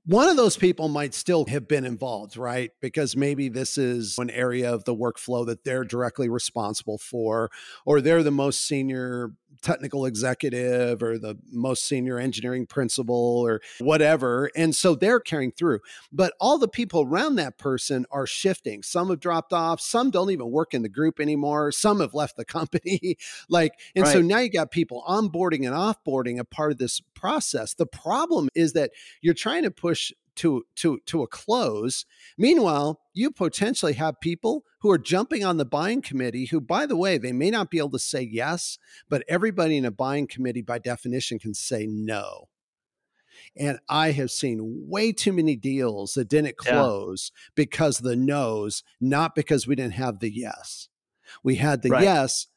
one of those people might still have been involved, right? Because maybe this is an area of the workflow that they're directly responsible for, or they're the most senior technical executive or the most senior engineering principal or whatever. And so they're carrying through. But all the people around that person are shifting. Some have dropped off. Some don't even work in the group anymore. Some have left the company. like, And right. so now you got people onboarding and offboarding a part of this process. The problem is that you're trying to push to, to, to a close. Meanwhile, you potentially have people who are jumping on the buying committee who, by the way, they may not be able to say yes, but everybody in a buying committee by definition can say no. And I have seen way too many deals that didn't close yeah. because of the no's, not because we didn't have the yes. We had the right. yes,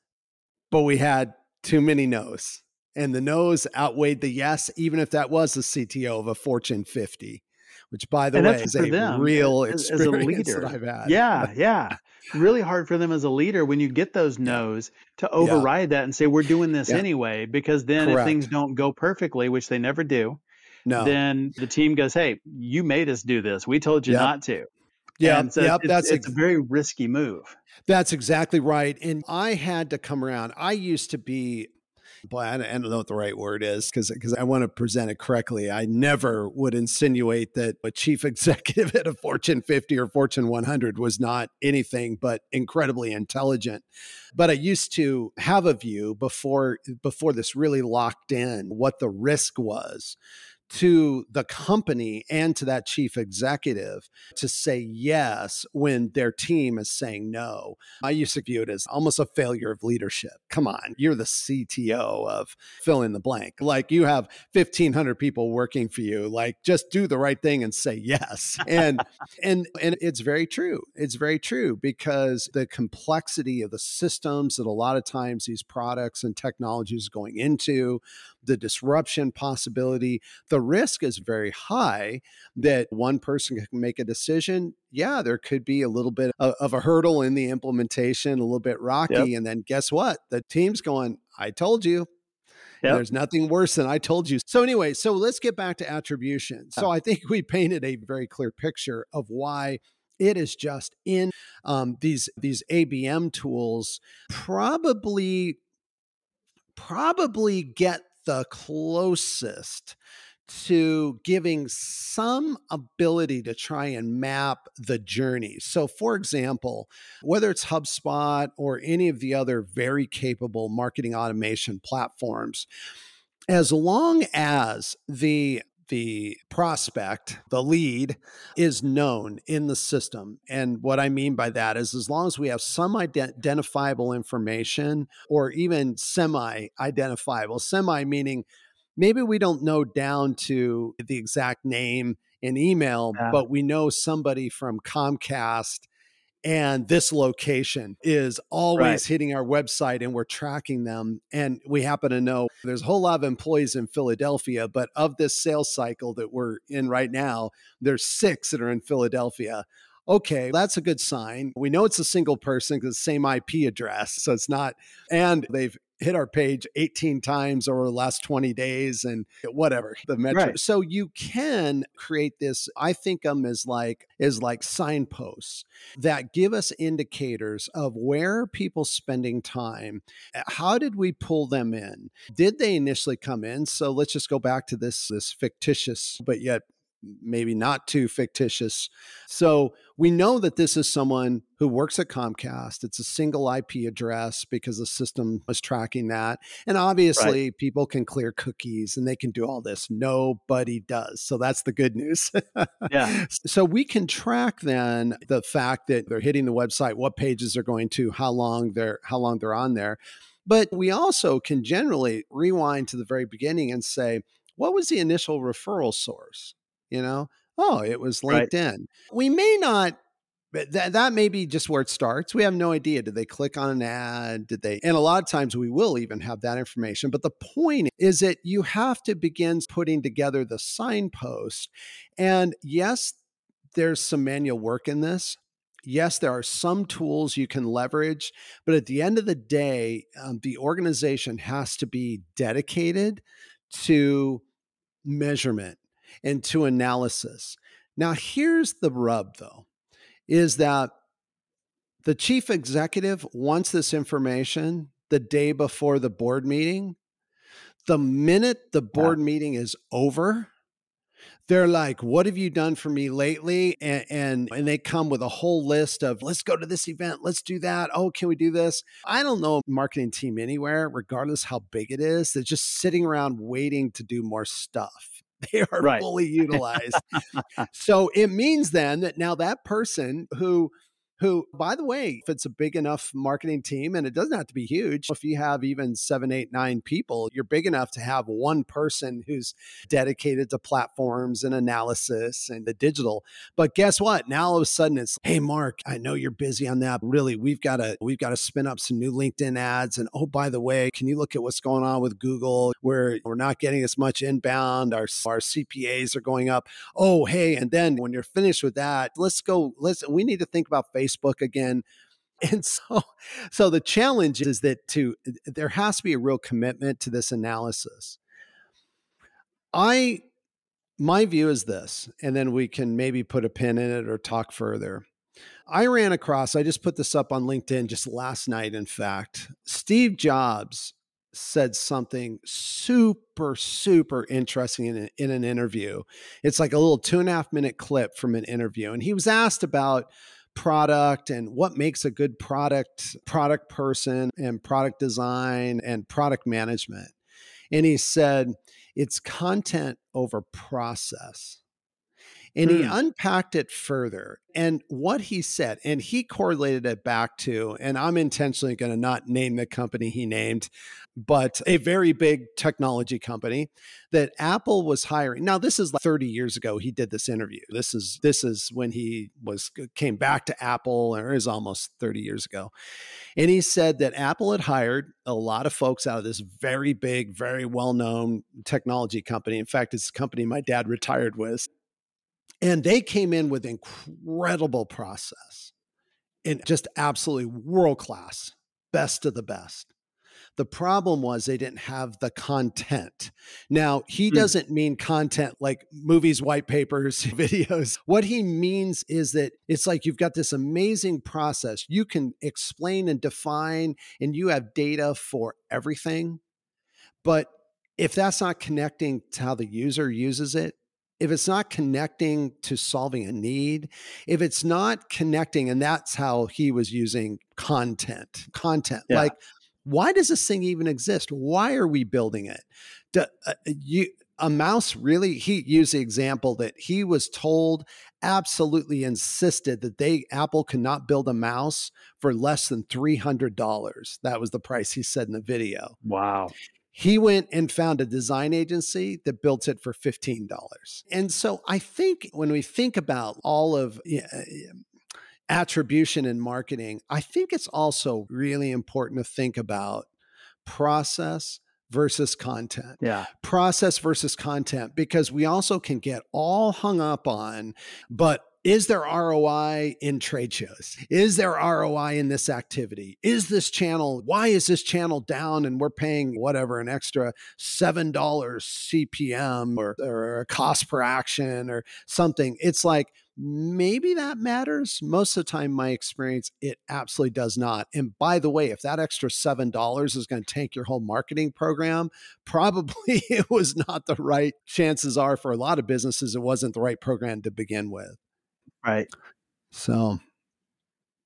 but we had too many no's. And the no's outweighed the yes, even if that was the C T O of a Fortune fifty. Which, by the way, is a them. real experience as, as a leader. That I've had. Yeah, yeah. Really hard for them as a leader when you get those no's to override yeah. that and say, we're doing this yeah. anyway, because then Correct. if things don't go perfectly, which they never do, no. then the team goes, hey, you made us do this. We told you yep. not to. Yeah, so yep, it's, that's it's ex- a very risky move. That's exactly right. And I had to come around. I used to be... Boy, I don't know what the right word is because because I want to present it correctly. I never would insinuate that a chief executive at a Fortune fifty or Fortune one hundred was not anything but incredibly intelligent. But I used to have a view before before this really locked in what the risk was to the company and to that chief executive to say yes when their team is saying no. I used to view it as almost a failure of leadership. Come on, you're the C T O of fill in the blank. Like you have fifteen hundred people working for you. Like just do the right thing and say yes. And and and it's very true. It's very true because the complexity of the systems that a lot of times these products and technologies are going into, the disruption possibility, the risk is very high that one person can make a decision. Yeah, there could be a little bit of, of a hurdle in the implementation, a little bit rocky. Yep. And then guess what? The team's going, I told you. Yep. There's nothing worse than I told you. So anyway, so let's get back to attribution. So I think we painted a very clear picture of why it is just in um, these, these A B M tools probably, probably get the closest to giving some ability to try and map the journey. So for example, whether it's HubSpot or any of the other very capable marketing automation platforms, as long as the the prospect, the lead, is known in the system. And what I mean by that is as long as we have some ident- identifiable information or even semi-identifiable, semi meaning maybe we don't know down to the exact name and email, yeah. but we know somebody from Comcast and this location is always right. hitting our website and we're tracking them. And we happen to know there's a whole lot of employees in Philadelphia, but of this sales cycle that we're in right now, there's six that are in Philadelphia. Okay, that's a good sign. We know it's a single person because it's the same I P address. So it's not, and they've hit our page eighteen times over the last twenty days and whatever the metric. Right. So you can create this, I think them as like, is like signposts that give us indicators of where are people spending time? How did we pull them in? Did they initially come in? So let's just go back to this, this fictitious, but yet maybe not too fictitious. So we know that this is someone who works at Comcast. It's a single I P address because the system was tracking that. And obviously right. people can clear cookies and they can do all this. Nobody does. So that's the good news. Yeah. So we can track then the fact that they're hitting the website, what pages they're going to, how long they're, how long they're on there. But we also can generally rewind to the very beginning and say, what was the initial referral source? You know, oh, it was LinkedIn. Right. We may not, th- that may be just where it starts. We have no idea. Did they click on an ad? Did they? And a lot of times we will even have that information. But the point is that you have to begin putting together the signpost. And yes, there's some manual work in this. Yes, there are some tools you can leverage, but at the end of the day, um, the organization has to be dedicated to measurement and to analysis. Now, here's the rub though, is that the chief executive wants this information the day before the board meeting. The minute the board yeah. meeting is over, they're like, what have you done for me lately? And, and and they come with a whole list of, let's go to this event. Let's do that. Oh, can we do this? I don't know a marketing team anywhere, regardless how big it is. They're just sitting around waiting to do more stuff. They are right. fully utilized. So it means then that now that person who, who, by the way, if it's a big enough marketing team, and it doesn't have to be huge, if you have even seven, eight, nine people, you're big enough to have one person who's dedicated to platforms and analysis and the digital. But guess what? Now all of a sudden it's, hey, Mark, I know you're busy on that. But really, we've got to we've got to spin up some new LinkedIn ads. And oh, by the way, can you look at what's going on with Google? Where we're not getting as much inbound. Our our C P As are going up. Oh, hey, and then when you're finished with that, let's go. Let's we need to think about Facebook. Facebook again. And so, so the challenge is that to, there has to be a real commitment to this analysis. I, my view is this, and then we can maybe put a pin in it or talk further. I ran across, I just put this up on LinkedIn just last night. In fact, Steve Jobs said something super, super interesting in, in an interview. It's like a little two and a half minute clip from an interview. And he was asked about product and what makes a good product, product person and product design and product management. And he said, it's content over process. And hmm. he unpacked it further. And what he said, and he correlated it back to, and I'm intentionally going to not name the company he named, but a very big technology company that Apple was hiring. Now, this is like thirty years ago he did this interview. This is this is when he was came back to Apple, or is almost thirty years ago. And he said that Apple had hired a lot of folks out of this very big, very well-known technology company. In fact, it's a company my dad retired with. And they came in with incredible process and just absolutely world-class, best of the best. The problem was they didn't have the content. Now, he mm. doesn't mean content like movies, white papers, videos. What he means is that it's like you've got this amazing process. You can explain and define, and you have data for everything. But if that's not connecting to how the user uses it, if it's not connecting to solving a need, if it's not connecting, and that's how he was using content, content, yeah. like, why does this thing even exist? Why are we building it? Do, uh, you, a mouse really, he used the example that he was told, absolutely insisted that they, Apple could not build a mouse for less than three hundred dollars. That was the price he said in the video. Wow. He went and found a design agency that built it for fifteen dollars. And so I think when we think about all of attribution in marketing, I think it's also really important to think about process versus content. Yeah. Process versus content, because we also can get all hung up on, but Is there R O I in trade shows? Is there R O I in this activity? Is this channel, why is this channel down and we're paying whatever, an extra seven dollars C P M or, or a cost per action or something? It's like, maybe that matters. Most of the time, my experience, it absolutely does not. And by the way, if that extra seven dollars is going to tank your whole marketing program, probably it was not the right, chances are for a lot of businesses, it wasn't the right program to begin with. Right. So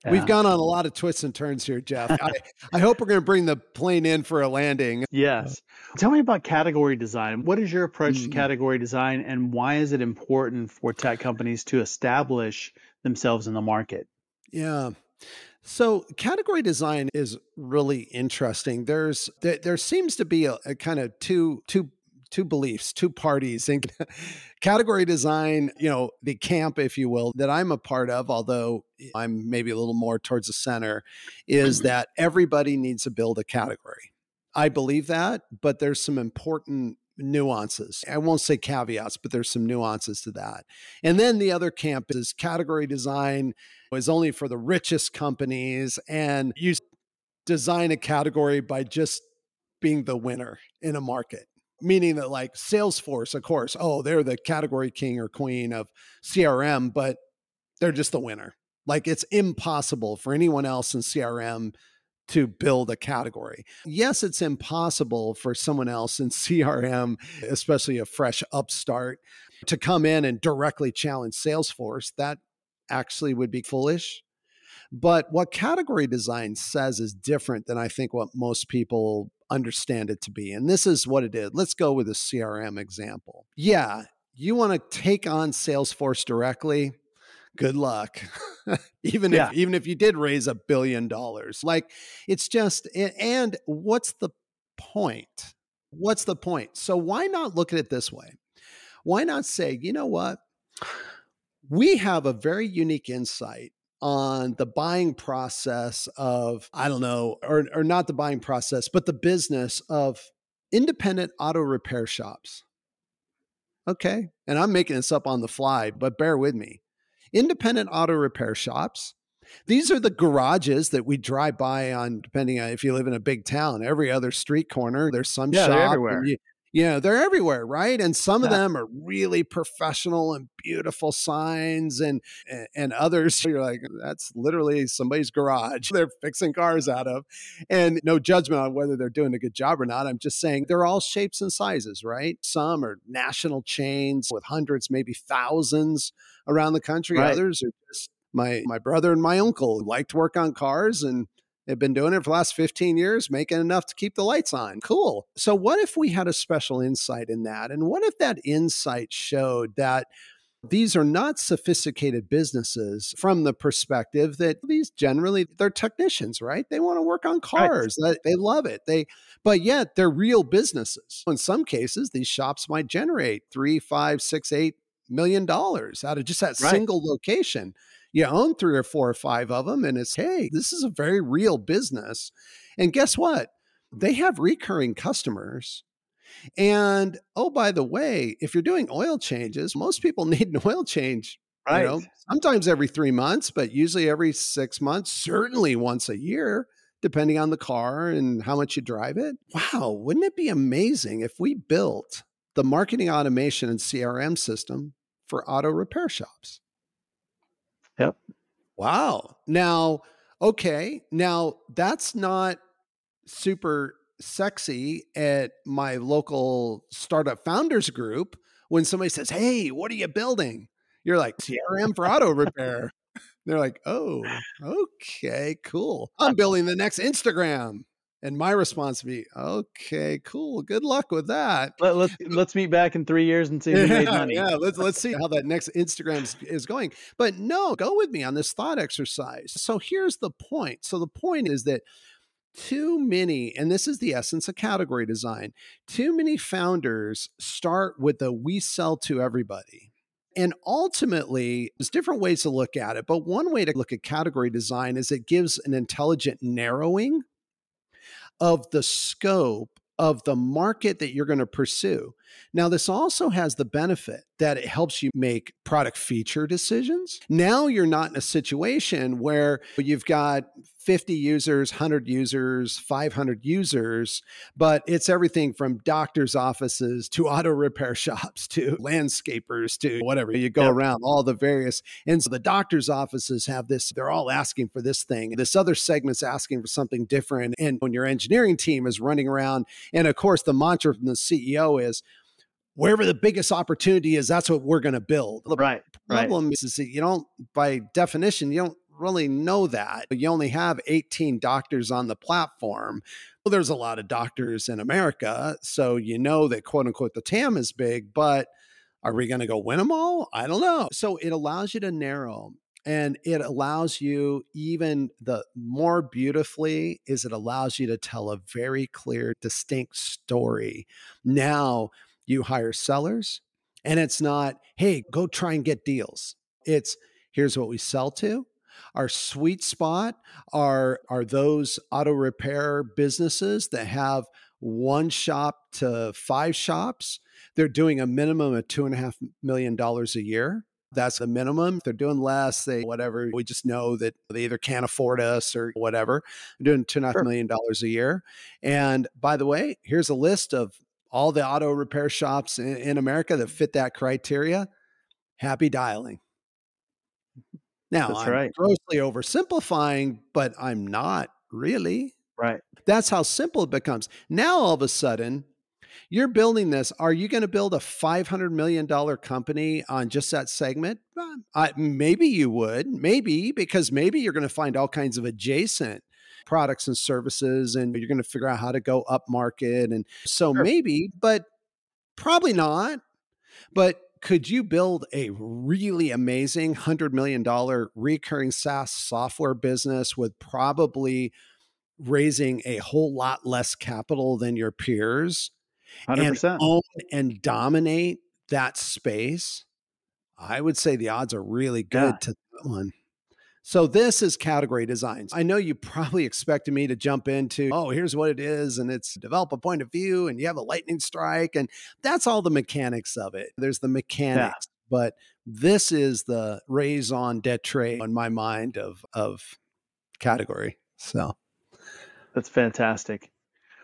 yeah. We've gone on a lot of twists and turns here, Jeff. I, I hope we're going to bring the plane in for a landing. Yes. Tell me about category design. What is your approach mm-hmm. to category design, and why is it important for tech companies to establish themselves in the market? Yeah. So category design is really interesting. There's there, there seems to be a, a kind of two two Two beliefs, two parties, and category design, you know, the camp, if you will, that I'm a part of, although I'm maybe a little more towards the center, is that everybody needs to build a category. I believe that, but there's some important nuances. I won't say caveats, but there's some nuances to that. And then the other camp is category design is only for the richest companies, and you design a category by just being the winner in a market. Meaning that, like Salesforce, of course, oh, they're the category king or queen of C R M, but they're just the winner. Like, it's impossible for anyone else in C R M to build a category. Yes, it's impossible for someone else in C R M, especially a fresh upstart, to come in and directly challenge Salesforce. That actually would be foolish. But what category design says is different than I think what most people understand it to be. And this is what it is. Let's go with a C R M example. Yeah, you want to take on Salesforce directly? Good luck. even yeah. if even if you did raise a billion dollars. Like, it's just, and what's the point? What's the point? So why not look at it this way? Why not say, you know what? We have a very unique insight on the buying process of, I don't know, or, or not the buying process, but the business of independent auto repair shops. Okay. And I'm making this up on the fly, but bear with me. Independent auto repair shops. These are the garages that we drive by on, depending on if you live in a big town, every other street corner, there's some yeah, shop. They're everywhere. You, you know, they're everywhere, right? And some yeah. of them are really professional and beautiful signs, and and others you're like, that's literally somebody's garage they're fixing cars out of. And no judgment on whether they're doing a good job or not. I'm just saying they're all shapes and sizes, right? Some are national chains with hundreds, maybe thousands around the country. Right. Others are just my my brother and my uncle who like to work on cars, and they've been doing it for the last fifteen years, making enough to keep the lights on. Cool. So what if we had a special insight in that? And what if that insight showed that these are not sophisticated businesses from the perspective that these generally, they're technicians, right? They want to work on cars. Right. They, they love it. They, but yet they're real businesses. In some cases, these shops might generate three, five, six, eight million dollars out of just that right. single location. You own three or four or five of them, and it's, hey, this is a very real business. And guess what? They have recurring customers. And oh, by the way, if you're doing oil changes, most people need an oil change, right? You know, sometimes every three months, but usually every six months, certainly once a year, depending on the car and how much you drive it. Wow, wouldn't it be amazing if we built the marketing automation and C R M system for auto repair shops? Yep. Wow. Now, okay. Now that's not super sexy at my local startup founders group. When somebody says, hey, what are you building? You're like, C R M for auto repair. They're like, oh, okay, cool. I'm building the next Instagram. And my response would be, okay, cool. Good luck with that. Let, let's, let's meet back in three years and see if we made money. Yeah, let's, let's see how that next Instagram is, is going. But no, go with me on this thought exercise. So here's the point. So the point is that too many, and this is the essence of category design, too many founders start with the we sell to everybody. And ultimately, there's different ways to look at it. But one way to look at category design is it gives an intelligent narrowing of the scope of the market that you're going to pursue. Now, this also has the benefit that it helps you make product feature decisions. Now you're not in a situation where you've got fifty users, one hundred users, five hundred users, but it's everything from doctor's offices to auto repair shops to landscapers to whatever. You go yep. around all the various. And so the doctor's offices have this, they're all asking for this thing. This other segment's asking for something different. And when your engineering team is running around, and of course, the mantra from the C E O is, wherever the biggest opportunity is, that's what we're going to build. The right, problem right. is that you don't, by definition, you don't really know that. You only have eighteen doctors on the platform. Well, there's a lot of doctors in America, so you know that, quote unquote, the T A M is big, but are we going to go win them all? I don't know. So it allows you to narrow, and it allows you, even the more beautifully, is it allows you to tell a very clear, distinct story. Now, you hire sellers, and it's not, hey, go try and get deals. It's, here's what we sell to. Our sweet spot are, are those auto repair businesses that have one shop to five shops. They're doing a minimum of two and a half million dollars a year. That's the minimum. If they're doing less, they whatever. We just know that they either can't afford us or whatever. They're doing two and a half sure. million dollars a year. And by the way, here's a list of all the auto repair shops in, in America that fit that criteria. Happy dialing. Now, that's I'm right. grossly oversimplifying, but I'm not really. Right. That's how simple it becomes. Now, all of a sudden, you're building this. Are you going to build a five hundred million dollars company on just that segment? I, maybe you would. Maybe, because maybe you're going to find all kinds of adjacent products and services, and you're going to figure out how to go up market. And so sure. maybe, but probably not. But could you build a really amazing one hundred million dollars recurring SaaS software business with probably raising a whole lot less capital than your peers one hundred percent. And own and dominate that space? I would say the odds are really good yeah. to that one. So this is category designs. I know you probably expected me to jump into, oh, here's what it is, and it's develop a point of view, and you have a lightning strike, and that's all the mechanics of it. There's the mechanics, yeah. but this is the raison d'etre in my mind of of category. So that's fantastic.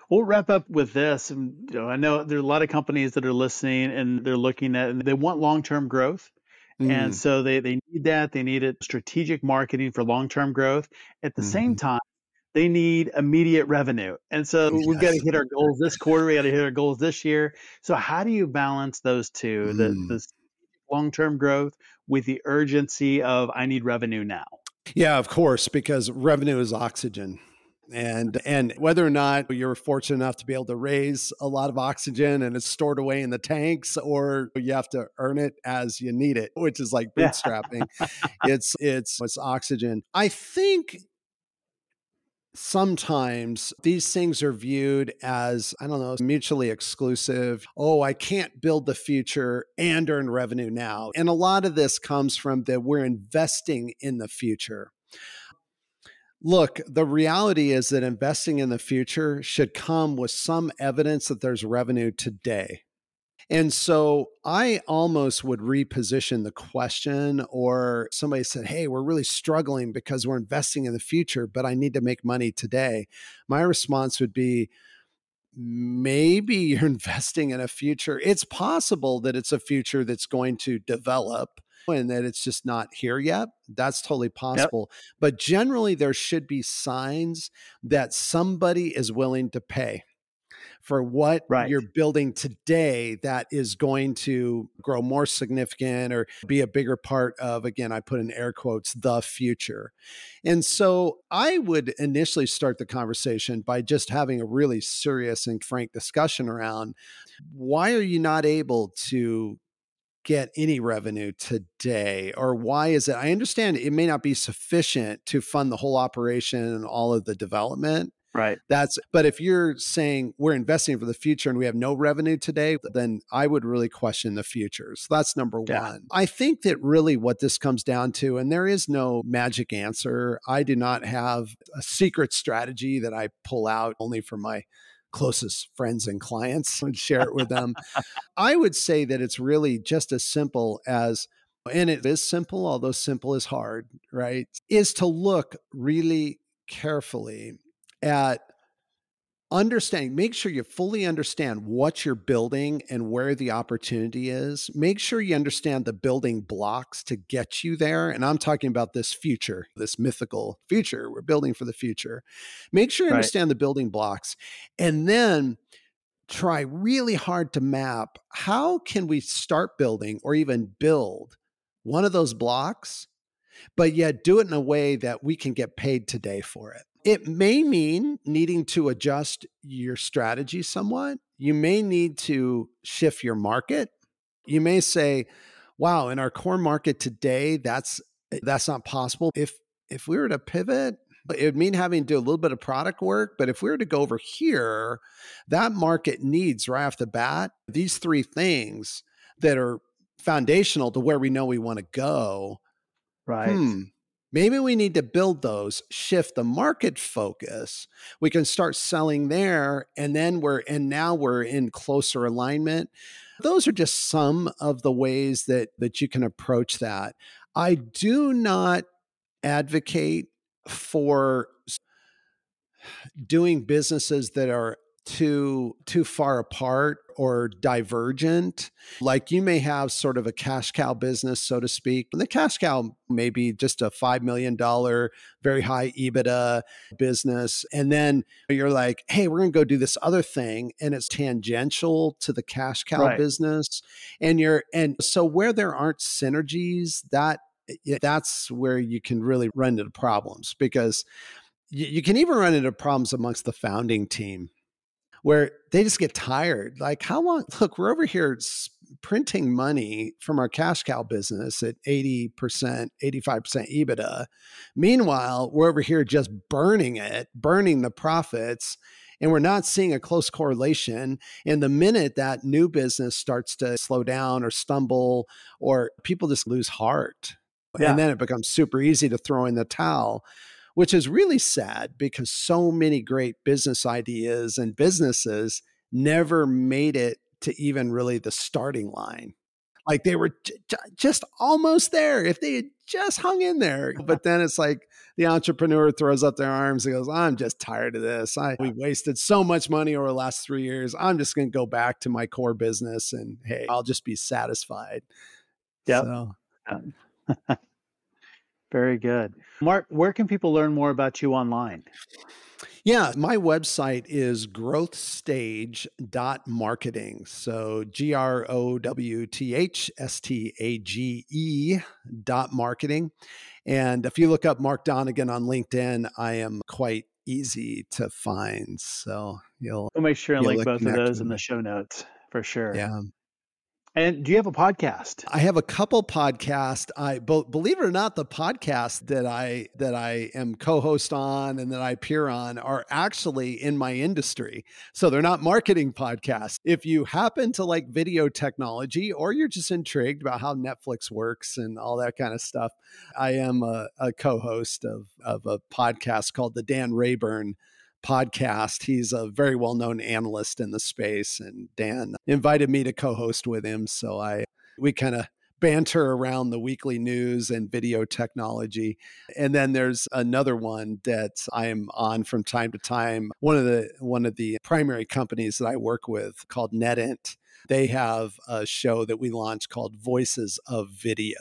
We'll wrap up with this. And, you know, I know there are a lot of companies that are listening, and they're looking at, and they want long-term growth. Mm. And so they, they need that. They need it strategic marketing for long-term growth. At the mm. same time, they need immediate revenue. And so yes. we've got to hit our goals this quarter. We got to hit our goals this year. So how do you balance those two, mm. the, the long-term growth with the urgency of I need revenue now? Yeah, of course, because revenue is oxygen. And and whether or not you're fortunate enough to be able to raise a lot of oxygen and it's stored away in the tanks, or you have to earn it as you need it, which is like bootstrapping. it's it's it's oxygen. I think sometimes these things are viewed as, I don't know, mutually exclusive. Oh, I can't build the future and earn revenue now. And a lot of this comes from that we're investing in the future. Look, the reality is that investing in the future should come with some evidence that there's revenue today. And so I almost would reposition the question, or somebody said, hey, we're really struggling because we're investing in the future, but I need to make money today. My response would be, maybe you're investing in a future. It's possible that it's a future that's going to develop, and that it's just not here yet. That's totally possible. Yep. But generally, there should be signs that somebody is willing to pay for what right. you're building today that is going to grow more significant or be a bigger part of, again, I put in air quotes, the future. And so I would initially start the conversation by just having a really serious and frank discussion around, why are you not able to get any revenue today? Or why is it? I understand it may not be sufficient to fund the whole operation and all of the development. Right. That's, but if you're saying we're investing for the future and we have no revenue today, then I would really question the future. So that's number yeah. one. I think that really what this comes down to, and there is no magic answer. I do not have a secret strategy that I pull out only for my closest friends and clients and share it with them. I would say that it's really just as simple as, and it is simple, although simple is hard, right? Is to look really carefully at understanding, make sure you fully understand what you're building and where the opportunity is. Make sure you understand the building blocks to get you there. And I'm talking about this future, this mythical future. We're building for the future. Make sure you right. understand the building blocks. And then try really hard to map how can we start building or even build one of those blocks, but yet do it in a way that we can get paid today for it. It may mean needing to adjust your strategy somewhat. You may need to shift your market. You may say, wow, in our core market today, that's that's not possible. If if we were to pivot, it would mean having to do a little bit of product work. But if we were to go over here, that market needs right off the bat these three things that are foundational to where we know we want to go. Right. Hmm. Maybe we need to build those, shift the market focus. We can start selling there, and then we're and now we're in closer alignment. Those are just some of the ways that that you can approach that. I do not advocate for doing businesses that are too too far apart or divergent. Like you may have sort of a cash cow business, so to speak. And the cash cow may be just a five million dollars, very high EBITDA business. And then you're like, hey, we're going to go do this other thing. And it's tangential to the cash cow right. business. And you're, and so where there aren't synergies, that that's where you can really run into problems, because you, you can even run into problems amongst the founding team, where they just get tired. Like, how long? Look, we're over here printing money from our cash cow business at eighty percent, eighty-five percent EBITDA. Meanwhile, we're over here just burning it, burning the profits, and we're not seeing a close correlation. And the minute that new business starts to slow down or stumble, or people just lose heart, yeah. and then it becomes super easy to throw in the towel, which is really sad, because so many great business ideas and businesses never made it to even really the starting line. Like they were j- j- just almost there if they had just hung in there. But then it's like the entrepreneur throws up their arms and goes, I'm just tired of this. I, we wasted so much money over the last three years. I'm just going to go back to my core business and hey, I'll just be satisfied. Yep. So. Yeah. Very good. Mark, where can people learn more about you online? Yeah, my website is growth stage dot marketing. So G R O W T H S T A G E dot marketing. And if you look up Mark Donnigan on LinkedIn, I am quite easy to find. So you'll we'll make sure and link both of those in the show notes for sure. Yeah. And do you have a podcast? I have a couple podcasts. I bo- believe it or not, the podcast that I that I am co-host on and that I appear on are actually in my industry. So they're not marketing podcasts. If you happen to like video technology, or you're just intrigued about how Netflix works and all that kind of stuff, I am a, a co-host of, of a podcast called the Dan Rayburn Podcast. He's a very well-known analyst in the space, and Dan invited me to co-host with him. So I we kind of banter around the weekly news and video technology. And then there's another one that I am on from time to time. One of the one of the primary companies that I work with, called NetInt, they have a show that we launched called Voices of Video.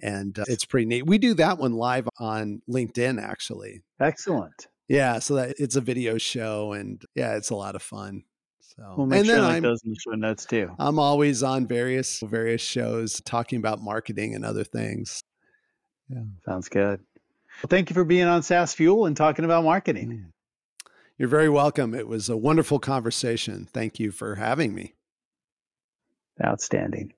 And uh, it's pretty neat. We do that one live on LinkedIn, actually. Excellent. Yeah, so that it's a video show, and yeah, it's a lot of fun. So we'll make and sure then like those in the show notes too. I'm always on various various shows talking about marketing and other things. Yeah, sounds good. Well, thank you for being on SaaS Fuel and talking about marketing. You're very welcome. It was a wonderful conversation. Thank you for having me. Outstanding.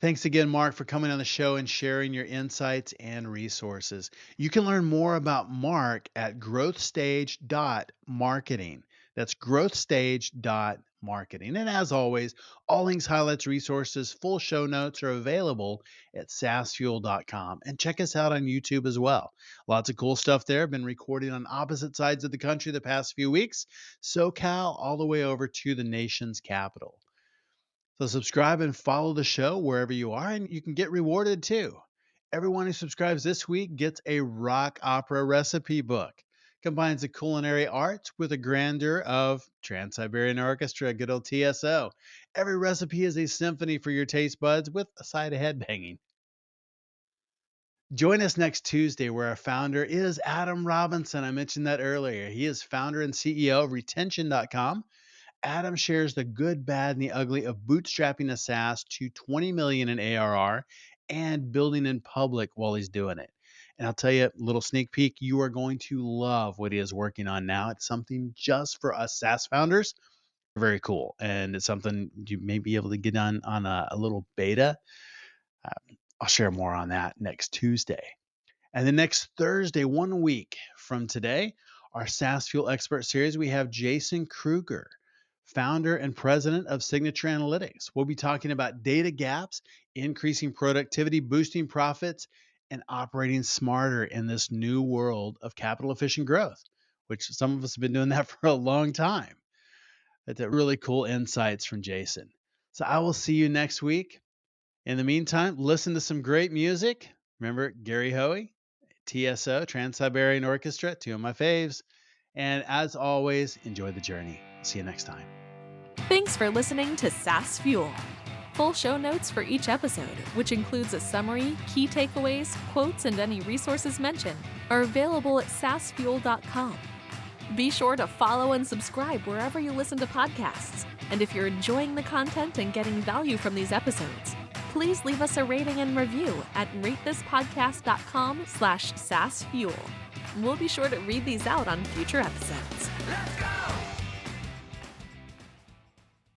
Thanks again, Mark, for coming on the show and sharing your insights and resources. You can learn more about Mark at growth stage dot marketing. That's growth stage dot marketing. marketing. And as always, all links, highlights, resources, full show notes are available at sas fuel dot com. And check us out on YouTube as well. Lots of cool stuff there. Been recording on opposite sides of the country the past few weeks. SoCal all the way over to the nation's capital. So subscribe and follow the show wherever you are, and you can get rewarded too. Everyone who subscribes this week gets a rock opera recipe book. Combines the culinary arts with the grandeur of Trans-Siberian Orchestra, good old T S O. Every recipe is a symphony for your taste buds with a side of headbanging. Join us next Tuesday, where our founder is Adam Robinson. I mentioned that earlier. He is founder and C E O of retention dot com. Adam shares the good, bad, and the ugly of bootstrapping a SaaS to twenty million dollars in A R R and building in public while he's doing it. And I'll tell you a little sneak peek, you are going to love what he is working on now. It's something just for us SaaS founders. Very cool. And it's something you may be able to get on on a, a little beta. Um, I'll share more on that next Tuesday. And then next Thursday, one week from today, our SaaS Fuel Expert Series, we have Jason Kruger, founder and president of Signature Analytics. We'll be talking about data gaps, increasing productivity, boosting profits, and operating smarter in this new world of capital efficient growth, which some of us have been doing that for a long time. That's a really cool insights from Jason. So I will see you next week. In the meantime, listen to some great music. Remember Gary Hoey, T S O, Trans-Siberian Orchestra, two of my faves. And as always, enjoy the journey. See you next time. Thanks for listening to SaaS Fuel. Full show notes for each episode, which includes a summary, key takeaways, quotes, and any resources mentioned, are available at sas fuel dot com. Be sure to follow and subscribe wherever you listen to podcasts. And if you're enjoying the content and getting value from these episodes, please leave us a rating and review at rate this podcast dot com slash sas fuel. We'll be sure to read these out on future episodes. Let's go!